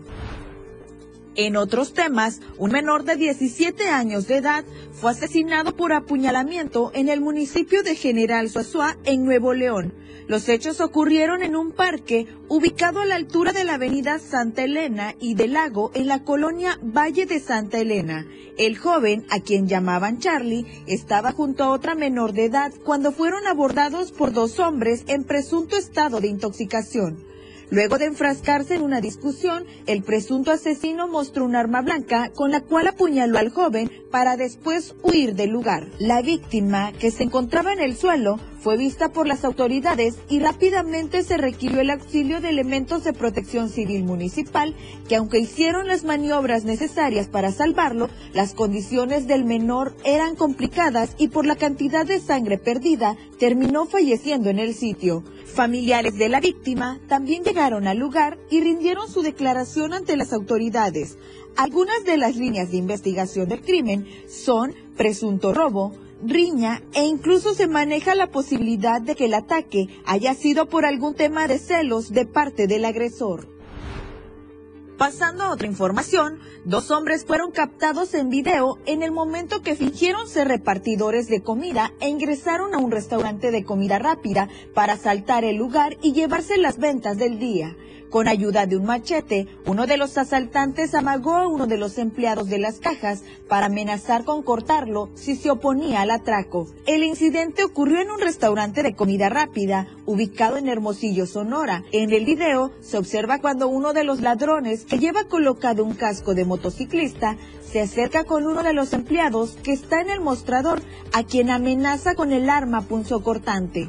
En otros temas, un menor de 17 años de edad fue asesinado por apuñalamiento en el municipio de General Suazua, en Nuevo León. Los hechos ocurrieron en un parque ubicado a la altura de la avenida Santa Elena y del Lago, en la colonia Valle de Santa Elena. El joven, a quien llamaban Charlie, estaba junto a otra menor de edad cuando fueron abordados por dos hombres en presunto estado de intoxicación. Luego de enfrascarse en una discusión, el presunto asesino mostró un arma blanca con la cual apuñaló al joven para después huir del lugar. La víctima, que se encontraba en el suelo, fue vista por las autoridades y rápidamente se requirió el auxilio de elementos de Protección Civil Municipal, que aunque hicieron las maniobras necesarias para salvarlo, las condiciones del menor eran complicadas y por la cantidad de sangre perdida, terminó falleciendo en el sitio. Familiares de la víctima también llegaron al lugar y rindieron su declaración ante las autoridades. Algunas de las líneas de investigación del crimen son presunto robo, riña e incluso se maneja la posibilidad de que el ataque haya sido por algún tema de celos de parte del agresor. Pasando a otra información, dos hombres fueron captados en video en el momento que fingieron ser repartidores de comida e ingresaron a un restaurante de comida rápida para asaltar el lugar y llevarse las ventas del día. Con ayuda de un machete, uno de los asaltantes amagó a uno de los empleados de las cajas para amenazar con cortarlo si se oponía al atraco. El incidente ocurrió en un restaurante de comida rápida ubicado en Hermosillo, Sonora. En el video se observa cuando uno de los ladrones, que lleva colocado un casco de motociclista, se acerca con uno de los empleados que está en el mostrador, a quien amenaza con el arma punzocortante.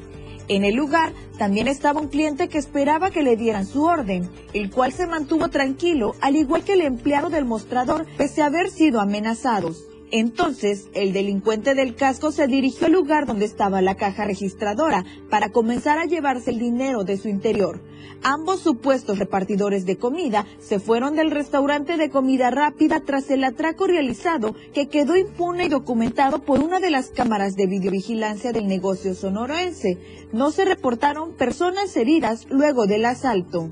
En el lugar también estaba un cliente que esperaba que le dieran su orden, el cual se mantuvo tranquilo, al igual que el empleado del mostrador, pese a haber sido amenazados. Entonces, el delincuente del casco se dirigió al lugar donde estaba la caja registradora para comenzar a llevarse el dinero de su interior. Ambos supuestos repartidores de comida se fueron del restaurante de comida rápida tras el atraco realizado, que quedó impune y documentado por una de las cámaras de videovigilancia del negocio sonorense. No se reportaron personas heridas luego del asalto.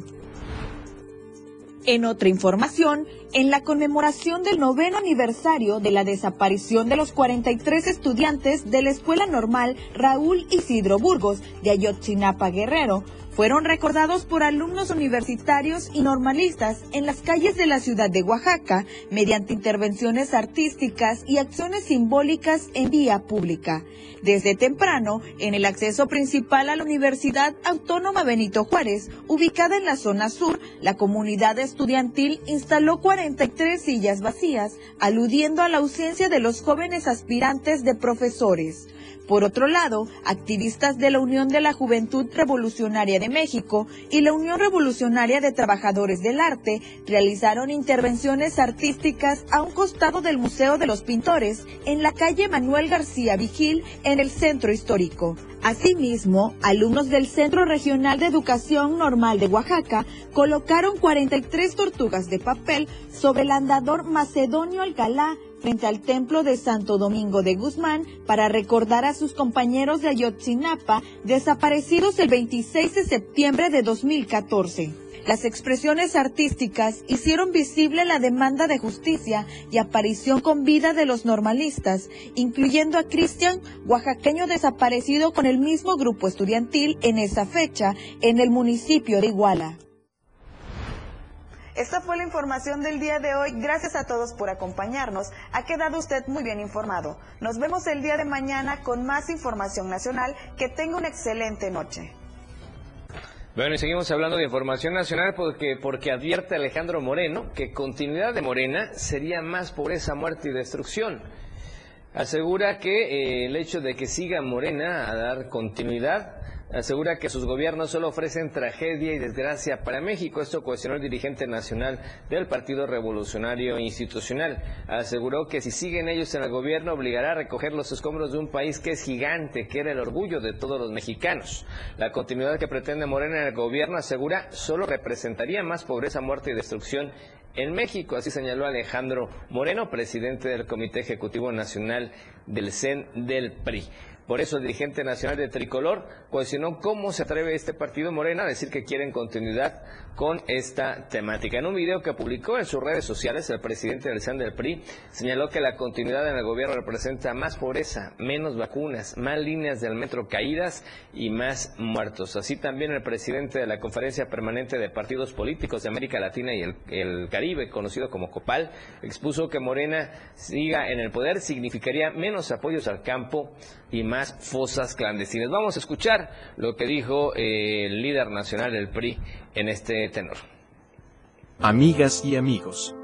En otra información, en la conmemoración del 9º aniversario de la desaparición de los 43 estudiantes de la Escuela Normal Raúl Isidro Burgos de Ayotzinapa, Guerrero, fueron recordados por alumnos universitarios y normalistas en las calles de la ciudad de Oaxaca mediante intervenciones artísticas y acciones simbólicas en vía pública. Desde temprano, en el acceso principal a la Universidad Autónoma Benito Juárez, ubicada en la zona sur, la comunidad estudiantil instaló 43 sillas vacías, aludiendo a la ausencia de los jóvenes aspirantes de profesores. Por otro lado, activistas de la Unión de la Juventud Revolucionaria de México y la Unión Revolucionaria de Trabajadores del Arte realizaron intervenciones artísticas a un costado del Museo de los Pintores en la calle Manuel García Vigil en el centro histórico. Asimismo, alumnos del Centro Regional de Educación Normal de Oaxaca colocaron 43 tortugas de papel sobre el andador Macedonio Alcalá, frente al templo de Santo Domingo de Guzmán, para recordar a sus compañeros de Ayotzinapa desaparecidos el 26 de septiembre de 2014. Las expresiones artísticas hicieron visible la demanda de justicia y aparición con vida de los normalistas, incluyendo a Cristian, oaxaqueño desaparecido con el mismo grupo estudiantil en esa fecha en el municipio de Iguala. Esta fue la información del día de hoy. Gracias a todos por acompañarnos. Ha quedado usted muy bien informado. Nos vemos el día de mañana con más información nacional. Que tenga una excelente noche. Bueno, y seguimos hablando de información nacional porque advierte Alejandro Moreno que continuidad de Morena sería más pobreza, muerte y destrucción. Asegura que el hecho de que siga Morena a dar continuidad, asegura que sus gobiernos solo ofrecen tragedia y desgracia para México. Esto cuestionó el dirigente nacional del Partido Revolucionario Institucional. Aseguró que si siguen ellos en el gobierno, obligará a recoger los escombros de un país que es gigante, que era el orgullo de todos los mexicanos. La continuidad que pretende Morena en el gobierno, asegura, solo representaría más pobreza, muerte y destrucción en México. Así señaló Alejandro Moreno, presidente del Comité Ejecutivo Nacional del CEN del PRI. Por eso el dirigente nacional de Tricolor cuestionó cómo se atreve este partido Morena a decir que quieren continuidad con esta temática. En un video que publicó en sus redes sociales, el presidente del CEN del PRI señaló que la continuidad en el gobierno representa más pobreza, menos vacunas, más líneas del metro caídas y más muertos. Así también el presidente de la Conferencia Permanente de Partidos Políticos de América Latina y el Caribe, conocido como COPAL, expuso que Morena siga en el poder significaría menos apoyos al campo y más fosas clandestinas. Vamos a escuchar lo que dijo el líder nacional del PRI en este tenor. Amigas y amigos,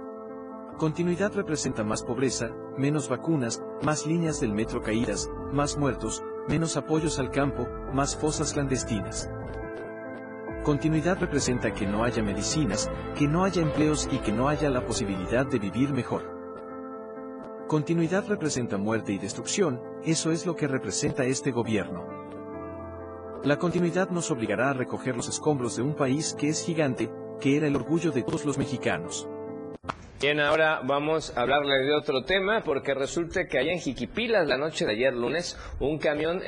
continuidad representa más pobreza, menos vacunas, más líneas del metro caídas, más muertos, menos apoyos al campo, más fosas clandestinas. Continuidad representa que no haya medicinas, que no haya empleos y que no haya la posibilidad de vivir mejor. Continuidad representa muerte y destrucción, eso es lo que representa este gobierno. La continuidad nos obligará a recoger los escombros de un país que es gigante, que era el orgullo de todos los mexicanos. Bien, ahora vamos a hablarle de otro tema, porque resulta que allá en Jiquipilas, la noche de ayer lunes, un camión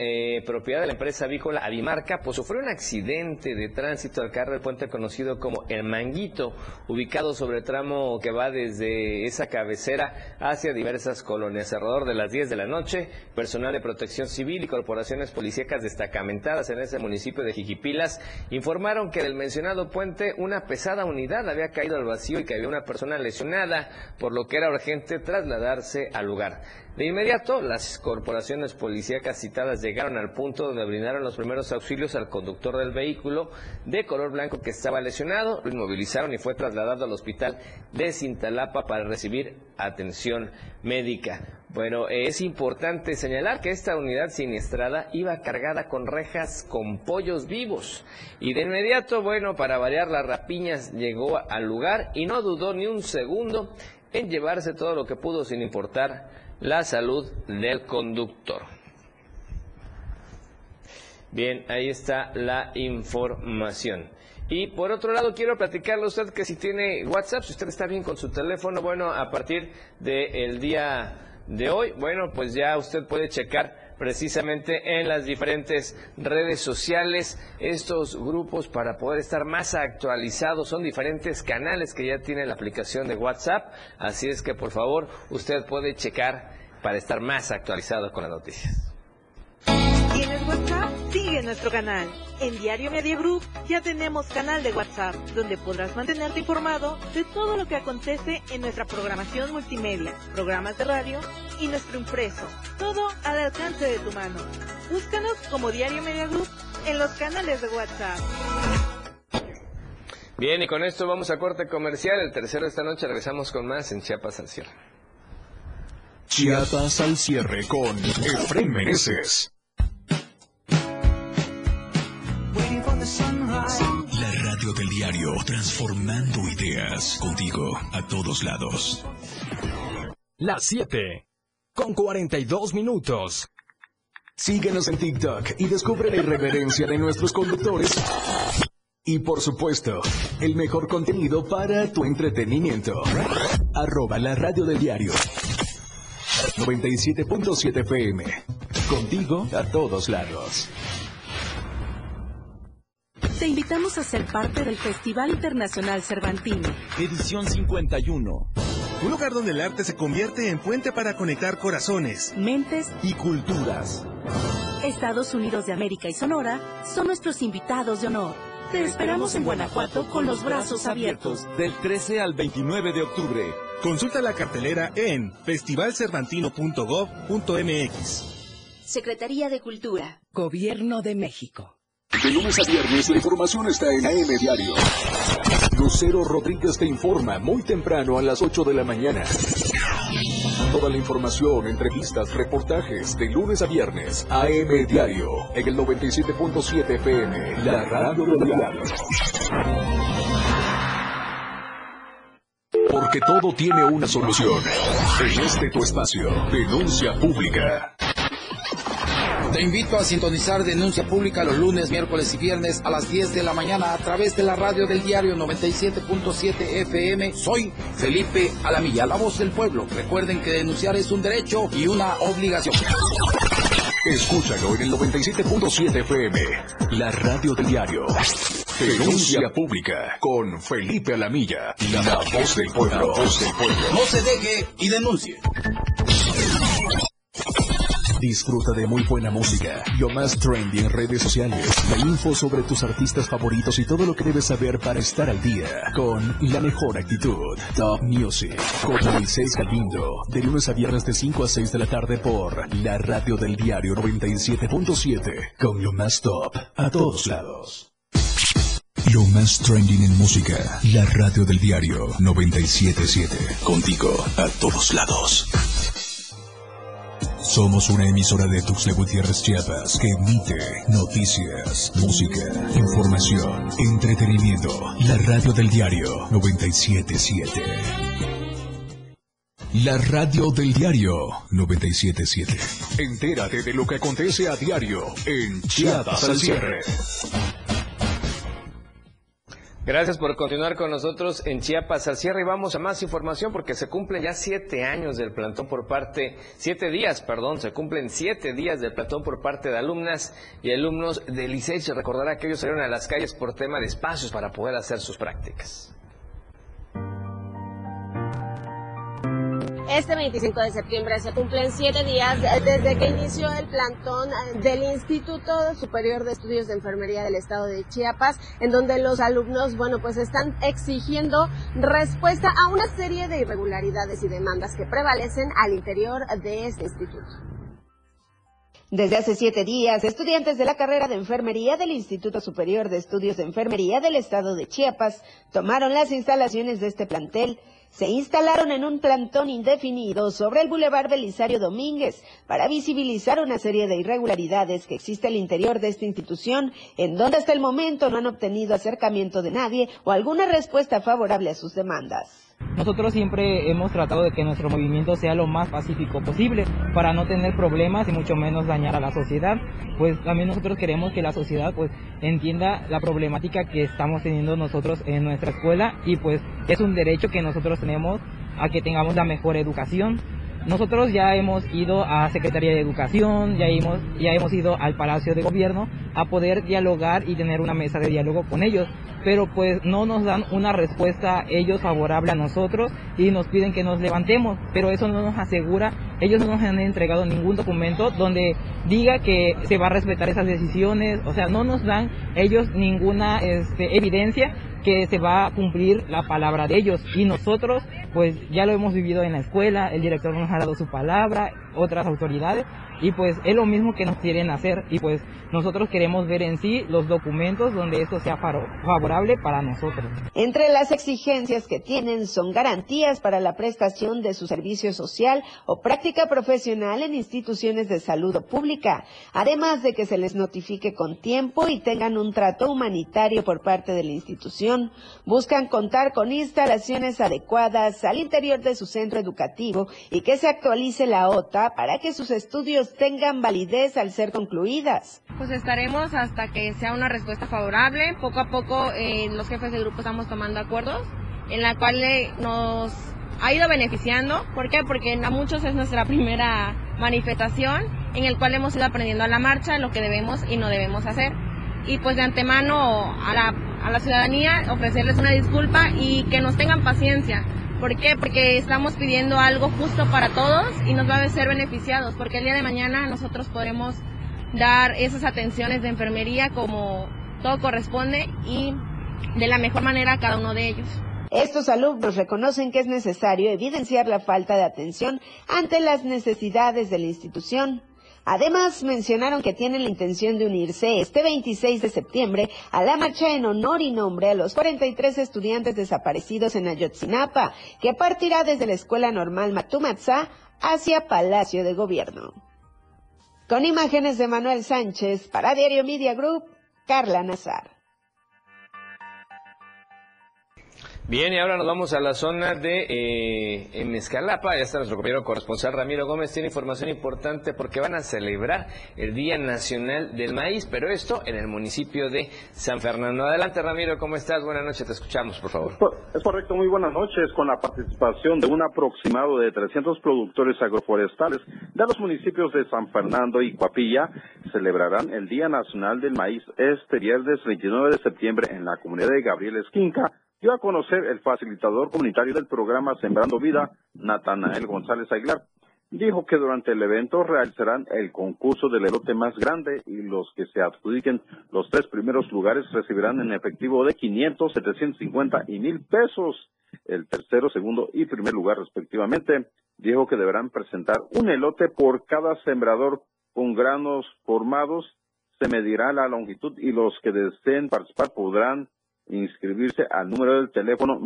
propiedad de la empresa avícola Avimarca, pues sufrió un accidente de tránsito al caer del puente conocido como El Manguito, ubicado sobre el tramo que va desde esa cabecera hacia diversas colonias. Alrededor de las 10 de la noche, personal de protección civil y corporaciones policíacas destacamentadas en ese municipio de Jiquipilas informaron que del mencionado puente una pesada unidad había caído al vacío y que había una persona lesionada, por lo que era urgente trasladarse al lugar. De inmediato, las corporaciones policíacas citadas llegaron al punto donde brindaron los primeros auxilios al conductor del vehículo de color blanco que estaba lesionado, lo inmovilizaron y fue trasladado al hospital de Cintalapa para recibir atención médica. Bueno, es importante señalar que esta unidad siniestrada iba cargada con rejas con pollos vivos y de inmediato, bueno, para variar las rapiñas, llegó al lugar y no dudó ni un segundo en llevarse todo lo que pudo sin importar la salud del conductor. Bien, ahí está la información. Y por otro lado, quiero platicarle a usted que si tiene WhatsApp, si usted está bien con su teléfono, bueno, a partir del día de hoy, bueno, pues ya usted puede checar precisamente en las diferentes redes sociales, estos grupos, para poder estar más actualizados. Son diferentes canales que ya tiene la aplicación de WhatsApp, así es que por favor usted puede checar para estar más actualizado con las noticias. ¿Tienes WhatsApp? Sigue nuestro canal. En Diario Media Group ya tenemos canal de WhatsApp, donde podrás mantenerte informado de todo lo que acontece en nuestra programación multimedia, programas de radio y nuestro impreso. Todo al alcance de tu mano. Búscanos como Diario Media Group en los canales de WhatsApp. Bien, y con esto vamos a corte comercial. El tercero esta noche, regresamos con más en Chiapas al Cierre. Chiapas al Cierre con Efrén Meneses. La radio del diario, transformando ideas, contigo a todos lados. Las 7 con 42 minutos. Síguenos en TikTok y descubre la irreverencia de nuestros conductores. Y por supuesto, el mejor contenido para tu entretenimiento. Arroba la radio del diario 97.7 FM. Contigo a todos lados. Te invitamos a ser parte del Festival Internacional Cervantino. Edición 51. Un lugar donde el arte se convierte en puente para conectar corazones, mentes y culturas. Estados Unidos de América y Sonora son nuestros invitados de honor. Te esperamos en Guanajuato con los brazos abiertos. Del 13 al 29 de octubre. Consulta la cartelera en festivalcervantino.gov.mx. Secretaría de Cultura. Gobierno de México. De lunes a viernes la información está en AM Diario. Lucero Rodríguez te informa muy temprano a las 8 de la mañana. Toda la información, entrevistas, reportajes, de lunes a viernes, AM Diario, en el 97.7 FM, la radio del diario. Porque todo tiene una solución. En este tu espacio, Denuncia Pública. Te invito a sintonizar Denuncia Pública los lunes, miércoles y viernes a las 10 de la mañana a través de la radio del diario 97.7 FM. Soy Felipe Alamilla, la voz del pueblo. Recuerden que denunciar es un derecho y una obligación. Escúchalo en el 97.7 FM, la radio del diario. Denuncia Pública con Felipe Alamilla, la voz del pueblo. No se deje y denuncie. Disfruta de muy buena música, lo más trendy en redes sociales, la info sobre tus artistas favoritos y todo lo que debes saber para estar al día, con la mejor actitud. Top Music, con Moisés Galindo, de lunes a viernes de 5 a 6 de la tarde por la radio del diario 97.7, con lo más top a todos lados. Lo más trending en música, la radio del diario 97.7, contigo a todos lados. Somos una emisora de Tuxtla Gutiérrez, Chiapas, que emite noticias, música, información, entretenimiento. La radio del diario 97.7. La radio del diario 97.7. Entérate de lo que acontece a diario en Chiapas al Cierre. Gracias por continuar con nosotros en Chiapas al Cierre, y vamos a más información porque se cumplen ya 7 años del plantón por parte, 7 días, perdón, se cumplen 7 días del plantón por parte de alumnas y alumnos del ICEI. Se recordará que ellos salieron a las calles por tema de espacios para poder hacer sus prácticas. Este 25 de septiembre se cumplen 7 días desde que inició el plantón del Instituto Superior de Estudios de Enfermería del Estado de Chiapas, en donde los alumnos, bueno, pues están exigiendo respuesta a una serie de irregularidades y demandas que prevalecen al interior de este instituto. Desde hace 7 días, estudiantes de la carrera de enfermería del Instituto Superior de Estudios de Enfermería del Estado de Chiapas tomaron las instalaciones de este plantel. Se instalaron en un plantón indefinido sobre el Boulevard Belisario Domínguez para visibilizar una serie de irregularidades que existe al interior de esta institución, en donde hasta el momento no han obtenido acercamiento de nadie o alguna respuesta favorable a sus demandas. Nosotros siempre hemos tratado de que nuestro movimiento sea lo más pacífico posible para no tener problemas y mucho menos dañar a la sociedad. Pues también nosotros queremos que la sociedad pues entienda la problemática que estamos teniendo nosotros en nuestra escuela, y pues es un derecho que nosotros tenemos a que tengamos la mejor educación, Nosotros ya hemos ido a Secretaría de Educación, ya hemos ido al Palacio de Gobierno a poder dialogar y tener una mesa de diálogo con ellos, pero pues no nos dan una respuesta ellos favorable a nosotros y nos piden que nos levantemos, pero eso no nos asegura, ellos no nos han entregado ningún documento donde diga que se va a respetar esas decisiones, o sea, no nos dan ellos ninguna evidencia que se va a cumplir la palabra de ellos, y nosotros pues ya lo hemos vivido en la escuela, el director nos ha dado su palabra, otras autoridades, y pues es lo mismo que nos quieren hacer, y pues nosotros queremos ver en sí los documentos donde esto sea favorable para nosotros. Entre las exigencias que tienen son garantías para la prestación de su servicio social o práctica profesional en instituciones de salud pública, además de que se les notifique con tiempo y tengan un trato humanitario por parte de la institución. Buscan contar con instalaciones adecuadas al interior de su centro educativo y que se actualice la OTA para que sus estudios tengan validez al ser concluidas. Pues estaremos hasta que sea una respuesta favorable. Poco a poco los jefes de grupo estamos tomando acuerdos en la cual nos ha ido beneficiando. ¿Por qué? Porque a muchos es nuestra primera manifestación en el cual hemos ido aprendiendo a la marcha lo que debemos y no debemos hacer. Y pues de antemano a la ciudadanía ofrecerles una disculpa y que nos tengan paciencia. ¿Por qué? Porque estamos pidiendo algo justo para todos y nos va a ser beneficiados, porque el día de mañana nosotros podremos dar esas atenciones de enfermería como todo corresponde y de la mejor manera a cada uno de ellos. Estos alumnos reconocen que es necesario evidenciar la falta de atención ante las necesidades de la institución. Además, mencionaron que tienen la intención de unirse este 26 de septiembre a la marcha en honor y nombre a los 43 estudiantes desaparecidos en Ayotzinapa, que partirá desde la Escuela Normal Matumatzá hacia Palacio de Gobierno. Con imágenes de Manuel Sánchez, para Diario Media Group, Carla Nazar. Bien, y ahora nos vamos a la zona de Mezcalapa. Ya está nuestro compañero corresponsal Ramiro Gómez, tiene información importante porque van a celebrar el Día Nacional del Maíz, pero esto en el municipio de San Fernando. Adelante Ramiro, ¿cómo estás? Buenas noches, te escuchamos, por favor. Es correcto, muy buenas noches. Con la participación de un aproximado de 300 productores agroforestales de los municipios de San Fernando y Coahuila, celebrarán el Día Nacional del Maíz este viernes 29 de septiembre en la comunidad de Gabriel Esquinca. Dio a conocer el facilitador comunitario del programa Sembrando Vida, Natanael González Aguilar. Dijo que durante el evento realizarán el concurso del elote más grande y los que se adjudiquen los tres primeros lugares recibirán en efectivo de 500, 750 y 1000 pesos. El tercero, segundo y primer lugar respectivamente. Dijo que deberán presentar un elote por cada sembrador con granos formados. Se medirá la longitud y los que deseen participar podrán inscribirse al número del teléfono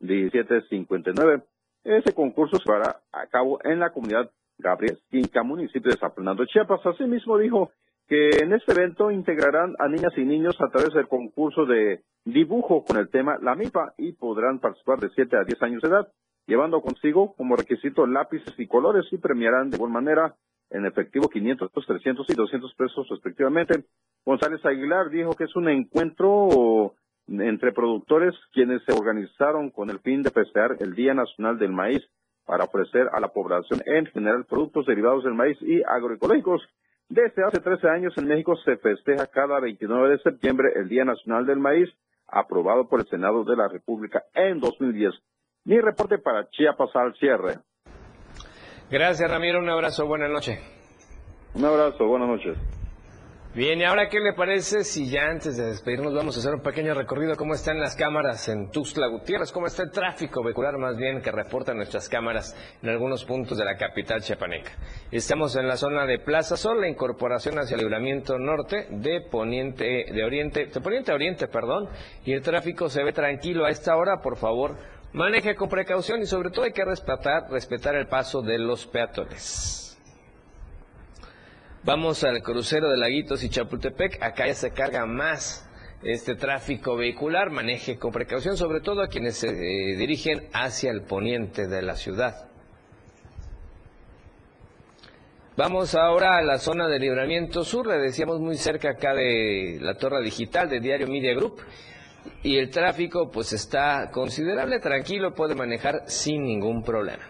919-139-1759. Ese concurso se hará a cabo en la comunidad Gabriel Esquinca, municipio de San Fernando, Chiapas. Asimismo dijo que en este evento integrarán a niñas y niños a través del concurso de dibujo con el tema La Mipa y podrán participar de 7 a 10 años de edad, llevando consigo como requisito lápices y colores, y premiarán de igual manera en efectivo 500, 300 y 200 pesos respectivamente. González Aguilar dijo que es un encuentro entre productores quienes se organizaron con el fin de festejar el Día Nacional del Maíz para ofrecer a la población en general productos derivados del maíz y agroecológicos. Desde hace 13 años en México se festeja cada 29 de septiembre el Día Nacional del Maíz, aprobado por el Senado de la República en 2010. Mi reporte para Chiapas al cierre. Gracias Ramiro, un abrazo, buenas noches. Un abrazo, buenas noches. Bien, y ahora ¿qué le parece si ya antes de despedirnos vamos a hacer un pequeño recorrido? ¿Cómo están las cámaras en Tuxtla Gutiérrez? ¿Cómo está el tráfico vehicular más bien que reportan nuestras cámaras en algunos puntos de la capital chiapaneca? Estamos en la zona de Plaza Sol, la incorporación hacia el libramiento norte de poniente a oriente, y el tráfico se ve tranquilo a esta hora. Por favor, maneje con precaución y sobre todo hay que respetar el paso de los peatones. Vamos al crucero de Laguitos y Chapultepec. Acá ya se carga más este tráfico vehicular. Maneje con precaución, sobre todo a quienes se dirigen hacia el poniente de la ciudad. Vamos ahora a la zona de Libramiento Sur. Le decíamos, muy cerca acá de la Torre Digital de Diario Media Group. y el tráfico pues está considerable, tranquilo, puede manejar sin ningún problema.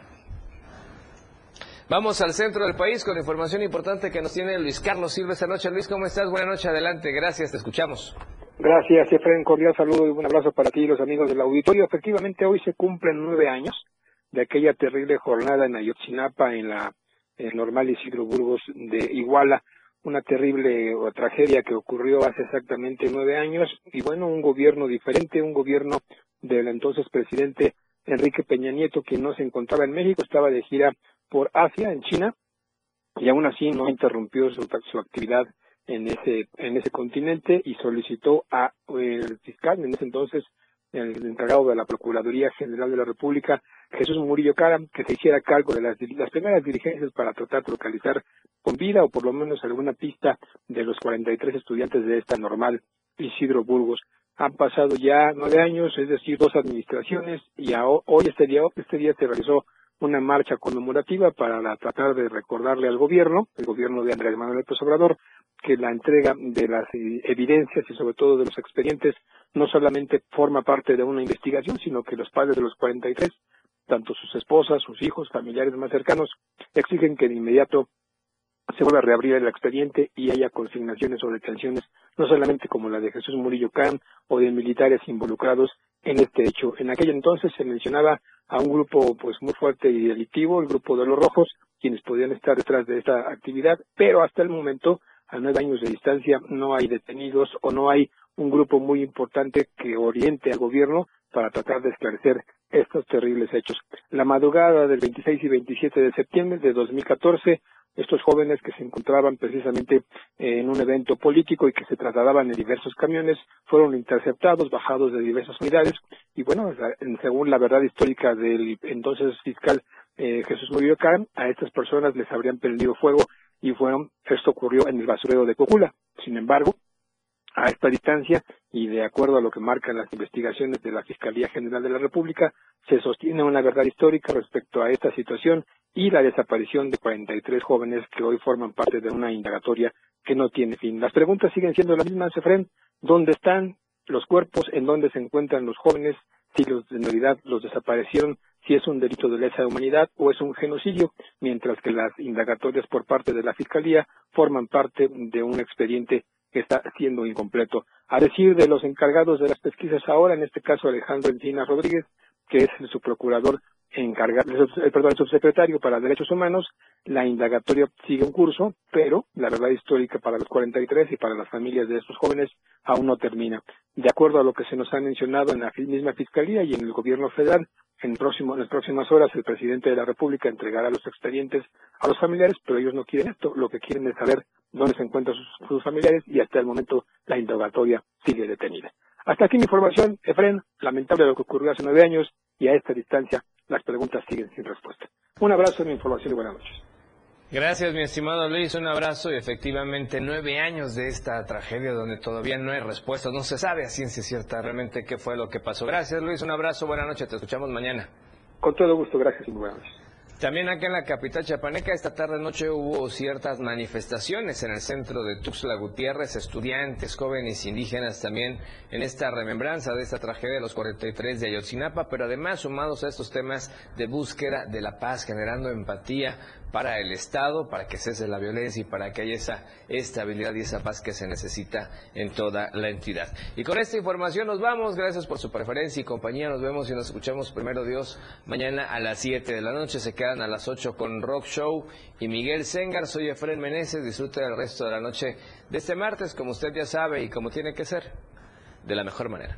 Vamos al centro del país con información importante que nos tiene Luis Carlos Silva esta noche. Luis, ¿cómo estás? Buenas noches, adelante, gracias, te escuchamos. Gracias, Efrén, cordial saludo y un abrazo para ti y los amigos del auditorio. Efectivamente, hoy se cumplen 9 años de aquella terrible jornada en Ayotzinapa, en la normal Isidro Burgos de Iguala, una terrible tragedia que ocurrió hace exactamente 9 años, y bueno, un gobierno diferente, un gobierno del entonces presidente Enrique Peña Nieto, quien no se encontraba en México, estaba de gira por Asia, en China, y aún así no interrumpió su actividad en ese continente, y solicitó a el fiscal, en ese entonces el encargado de la Procuraduría General de la República, Jesús Murillo Karam, que se hiciera cargo de las primeras diligencias para tratar de localizar con vida o por lo menos alguna pista de los 43 estudiantes de esta normal Isidro Burgos. Han pasado ya 9 años, es decir, 2 administraciones, y hoy este día se realizó una marcha conmemorativa para tratar de recordarle al gobierno, el gobierno de Andrés Manuel López Obrador, que la entrega de las evidencias y sobre todo de los expedientes no solamente forma parte de una investigación, sino que los padres de los 43, tanto sus esposas, sus hijos, familiares más cercanos, exigen que de inmediato se vuelva a reabrir el expediente y haya consignaciones o detenciones, no solamente como la de Jesús Murillo Karam o de militares involucrados en este hecho. En aquel entonces se mencionaba a un grupo pues muy fuerte y delictivo, el grupo de los Rojos, quienes podían estar detrás de esta actividad, pero hasta el momento, a 9 años de distancia, no hay detenidos o no hay un grupo muy importante que oriente al gobierno para tratar de esclarecer estos terribles hechos. La madrugada del 26 y 27 de septiembre de 2014, estos jóvenes que se encontraban precisamente en un evento político y que se trasladaban en diversos camiones fueron interceptados, bajados de diversas unidades, y bueno, según la verdad histórica del entonces fiscal Jesús Murillo Karam, a estas personas les habrían prendido fuego y fueron, esto ocurrió en el basurero de Cocula. Sin embargo, a esta distancia y de acuerdo a lo que marcan las investigaciones de la Fiscalía General de la República, se sostiene una verdad histórica respecto a esta situación y la desaparición de 43 jóvenes que hoy forman parte de una indagatoria que no tiene fin. Las preguntas siguen siendo las mismas, Efrén. ¿Dónde están los cuerpos? ¿En dónde se encuentran los jóvenes? Si en realidad los desaparecieron, si es un delito de lesa humanidad o es un genocidio, mientras que las indagatorias por parte de la Fiscalía forman parte de un expediente que está siendo incompleto. A decir de los encargados de las pesquisas ahora, en este caso Alejandro Encinas Rodríguez, que es su procurador subsecretario para Derechos Humanos, la indagatoria sigue un curso, pero la verdad histórica para los 43 y para las familias de estos jóvenes aún no termina. De acuerdo a lo que se nos ha mencionado en la misma Fiscalía y en el Gobierno Federal, en las próximas horas el presidente de la República entregará los expedientes a los familiares, pero ellos no quieren esto, lo que quieren es saber dónde se encuentran sus familiares, y hasta el momento la indagatoria sigue detenida. Hasta aquí mi información, Efrén. Lamentable lo que ocurrió hace 9 años, y a esta distancia las preguntas siguen sin respuesta. Un abrazo, mi información, y buenas noches. Gracias, mi estimado Luis, un abrazo. Y efectivamente, 9 años de esta tragedia donde todavía no hay respuesta, no se sabe a ciencia cierta realmente qué fue lo que pasó. Gracias, Luis, un abrazo, buenas noches, te escuchamos mañana. Con todo gusto, gracias y buenas noches. También acá en la capital chiapaneca esta tarde-noche hubo ciertas manifestaciones en el centro de Tuxtla Gutiérrez, estudiantes, jóvenes, indígenas también en esta remembranza de esta tragedia de los 43 de Ayotzinapa, pero además sumados a estos temas de búsqueda de la paz, generando empatía para el Estado, para que cese la violencia y para que haya esa estabilidad y esa paz que se necesita en toda la entidad. Y con esta información nos vamos, gracias por su preferencia y compañía, nos vemos y nos escuchamos, primero Dios, mañana a las 7 de la noche, se quedan a las 8 con Rock Show y Miguel Sengar, soy Efrén Meneses, disfrute del resto de la noche de este martes, como usted ya sabe y como tiene que ser, de la mejor manera.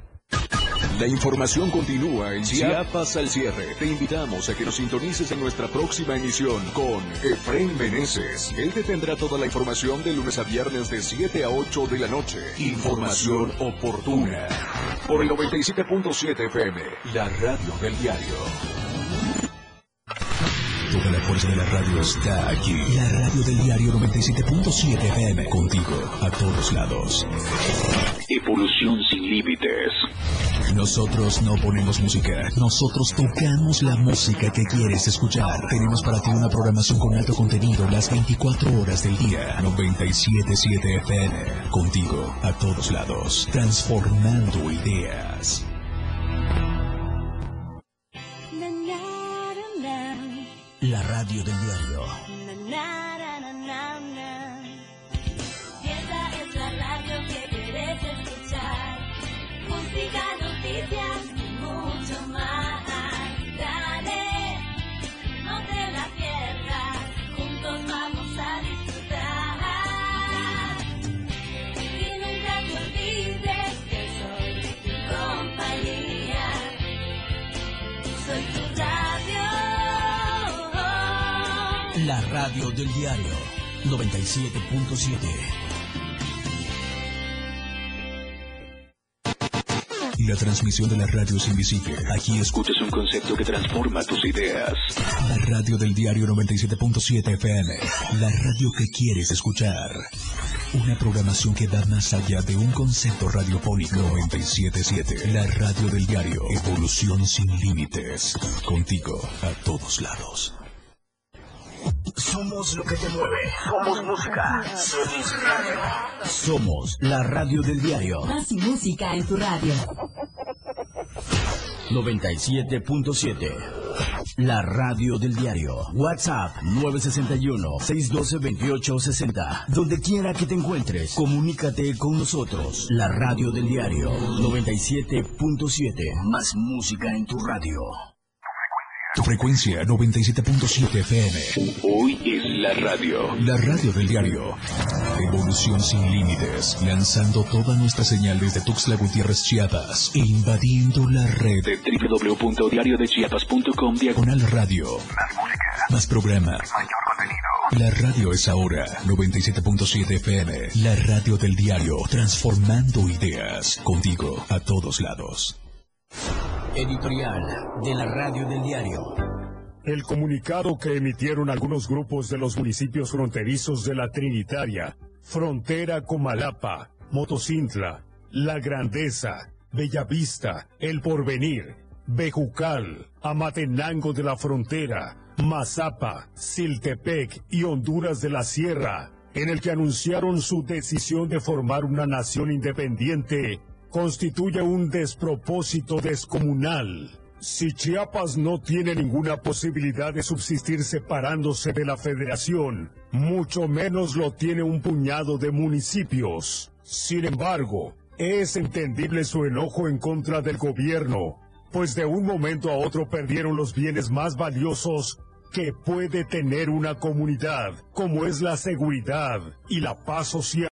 La información continúa en Chiapas al cierre. Te invitamos a que nos sintonices en nuestra próxima emisión con Efrén Meneses. Él te tendrá toda la información de lunes a viernes de 7 a 8 de la noche. Información oportuna. Por el 97.7 FM, la radio del diario. Toda la fuerza de la radio está aquí. La radio del diario 97.7 FM. Contigo, a todos lados. Evolución sin límites. Nosotros no ponemos música, nosotros tocamos la música que quieres escuchar. Tenemos para ti una programación con alto contenido las 24 horas del día. 97.7 FM, contigo a todos lados, transformando ideas. La radio del diario. Esa es la radio que querés escuchar. Música, noticias y mucho más. Dale, no te la pierdas. Juntos vamos a disfrutar. Y nunca te olvides que soy tu compañía. Soy tu radio. La radio del diario 97.7. La transmisión de la radio es invisible. Aquí escuchas un concepto que transforma tus ideas. La radio del diario 97.7 FM. La radio que quieres escuchar. Una programación que va más allá de un concepto radiofónico. 97.7. La radio del diario. Evolución sin límites. Contigo a todos lados. Somos lo que te mueve. Somos música. Somos radio. Somos la radio del diario. Más música en tu radio. 97.7. La radio del diario. WhatsApp 961-612-2860. Donde quiera que te encuentres, comunícate con nosotros. La radio del diario 97.7. Más música en tu radio. Tu frecuencia 97.7 FM. Hoy es la radio. La radio del diario. Evolución sin límites. Lanzando todas nuestras señales de Tuxtla Gutiérrez, Chiapas. E invadiendo la red de www.diariodechiapas.com/radio. Más música. Más programas. Mayor contenido. La radio es ahora. 97.7 FM. La radio del diario. Transformando ideas. Contigo a todos lados. Editorial de la radio del diario. El comunicado que emitieron algunos grupos de los municipios fronterizos de la Trinitaria, Frontera, Comalapa, Motocintla, La Grandeza, Bellavista, El Porvenir, Bejucal, Amatenango de la Frontera, Mazapa, Siltepec y Honduras de la Sierra, en el que anunciaron su decisión de formar una nación independiente, constituye un despropósito descomunal. Si Chiapas no tiene ninguna posibilidad de subsistir separándose de la Federación, mucho menos lo tiene un puñado de municipios. Sin embargo, es entendible su enojo en contra del gobierno, pues de un momento a otro perdieron los bienes más valiosos que puede tener una comunidad, como es la seguridad y la paz social.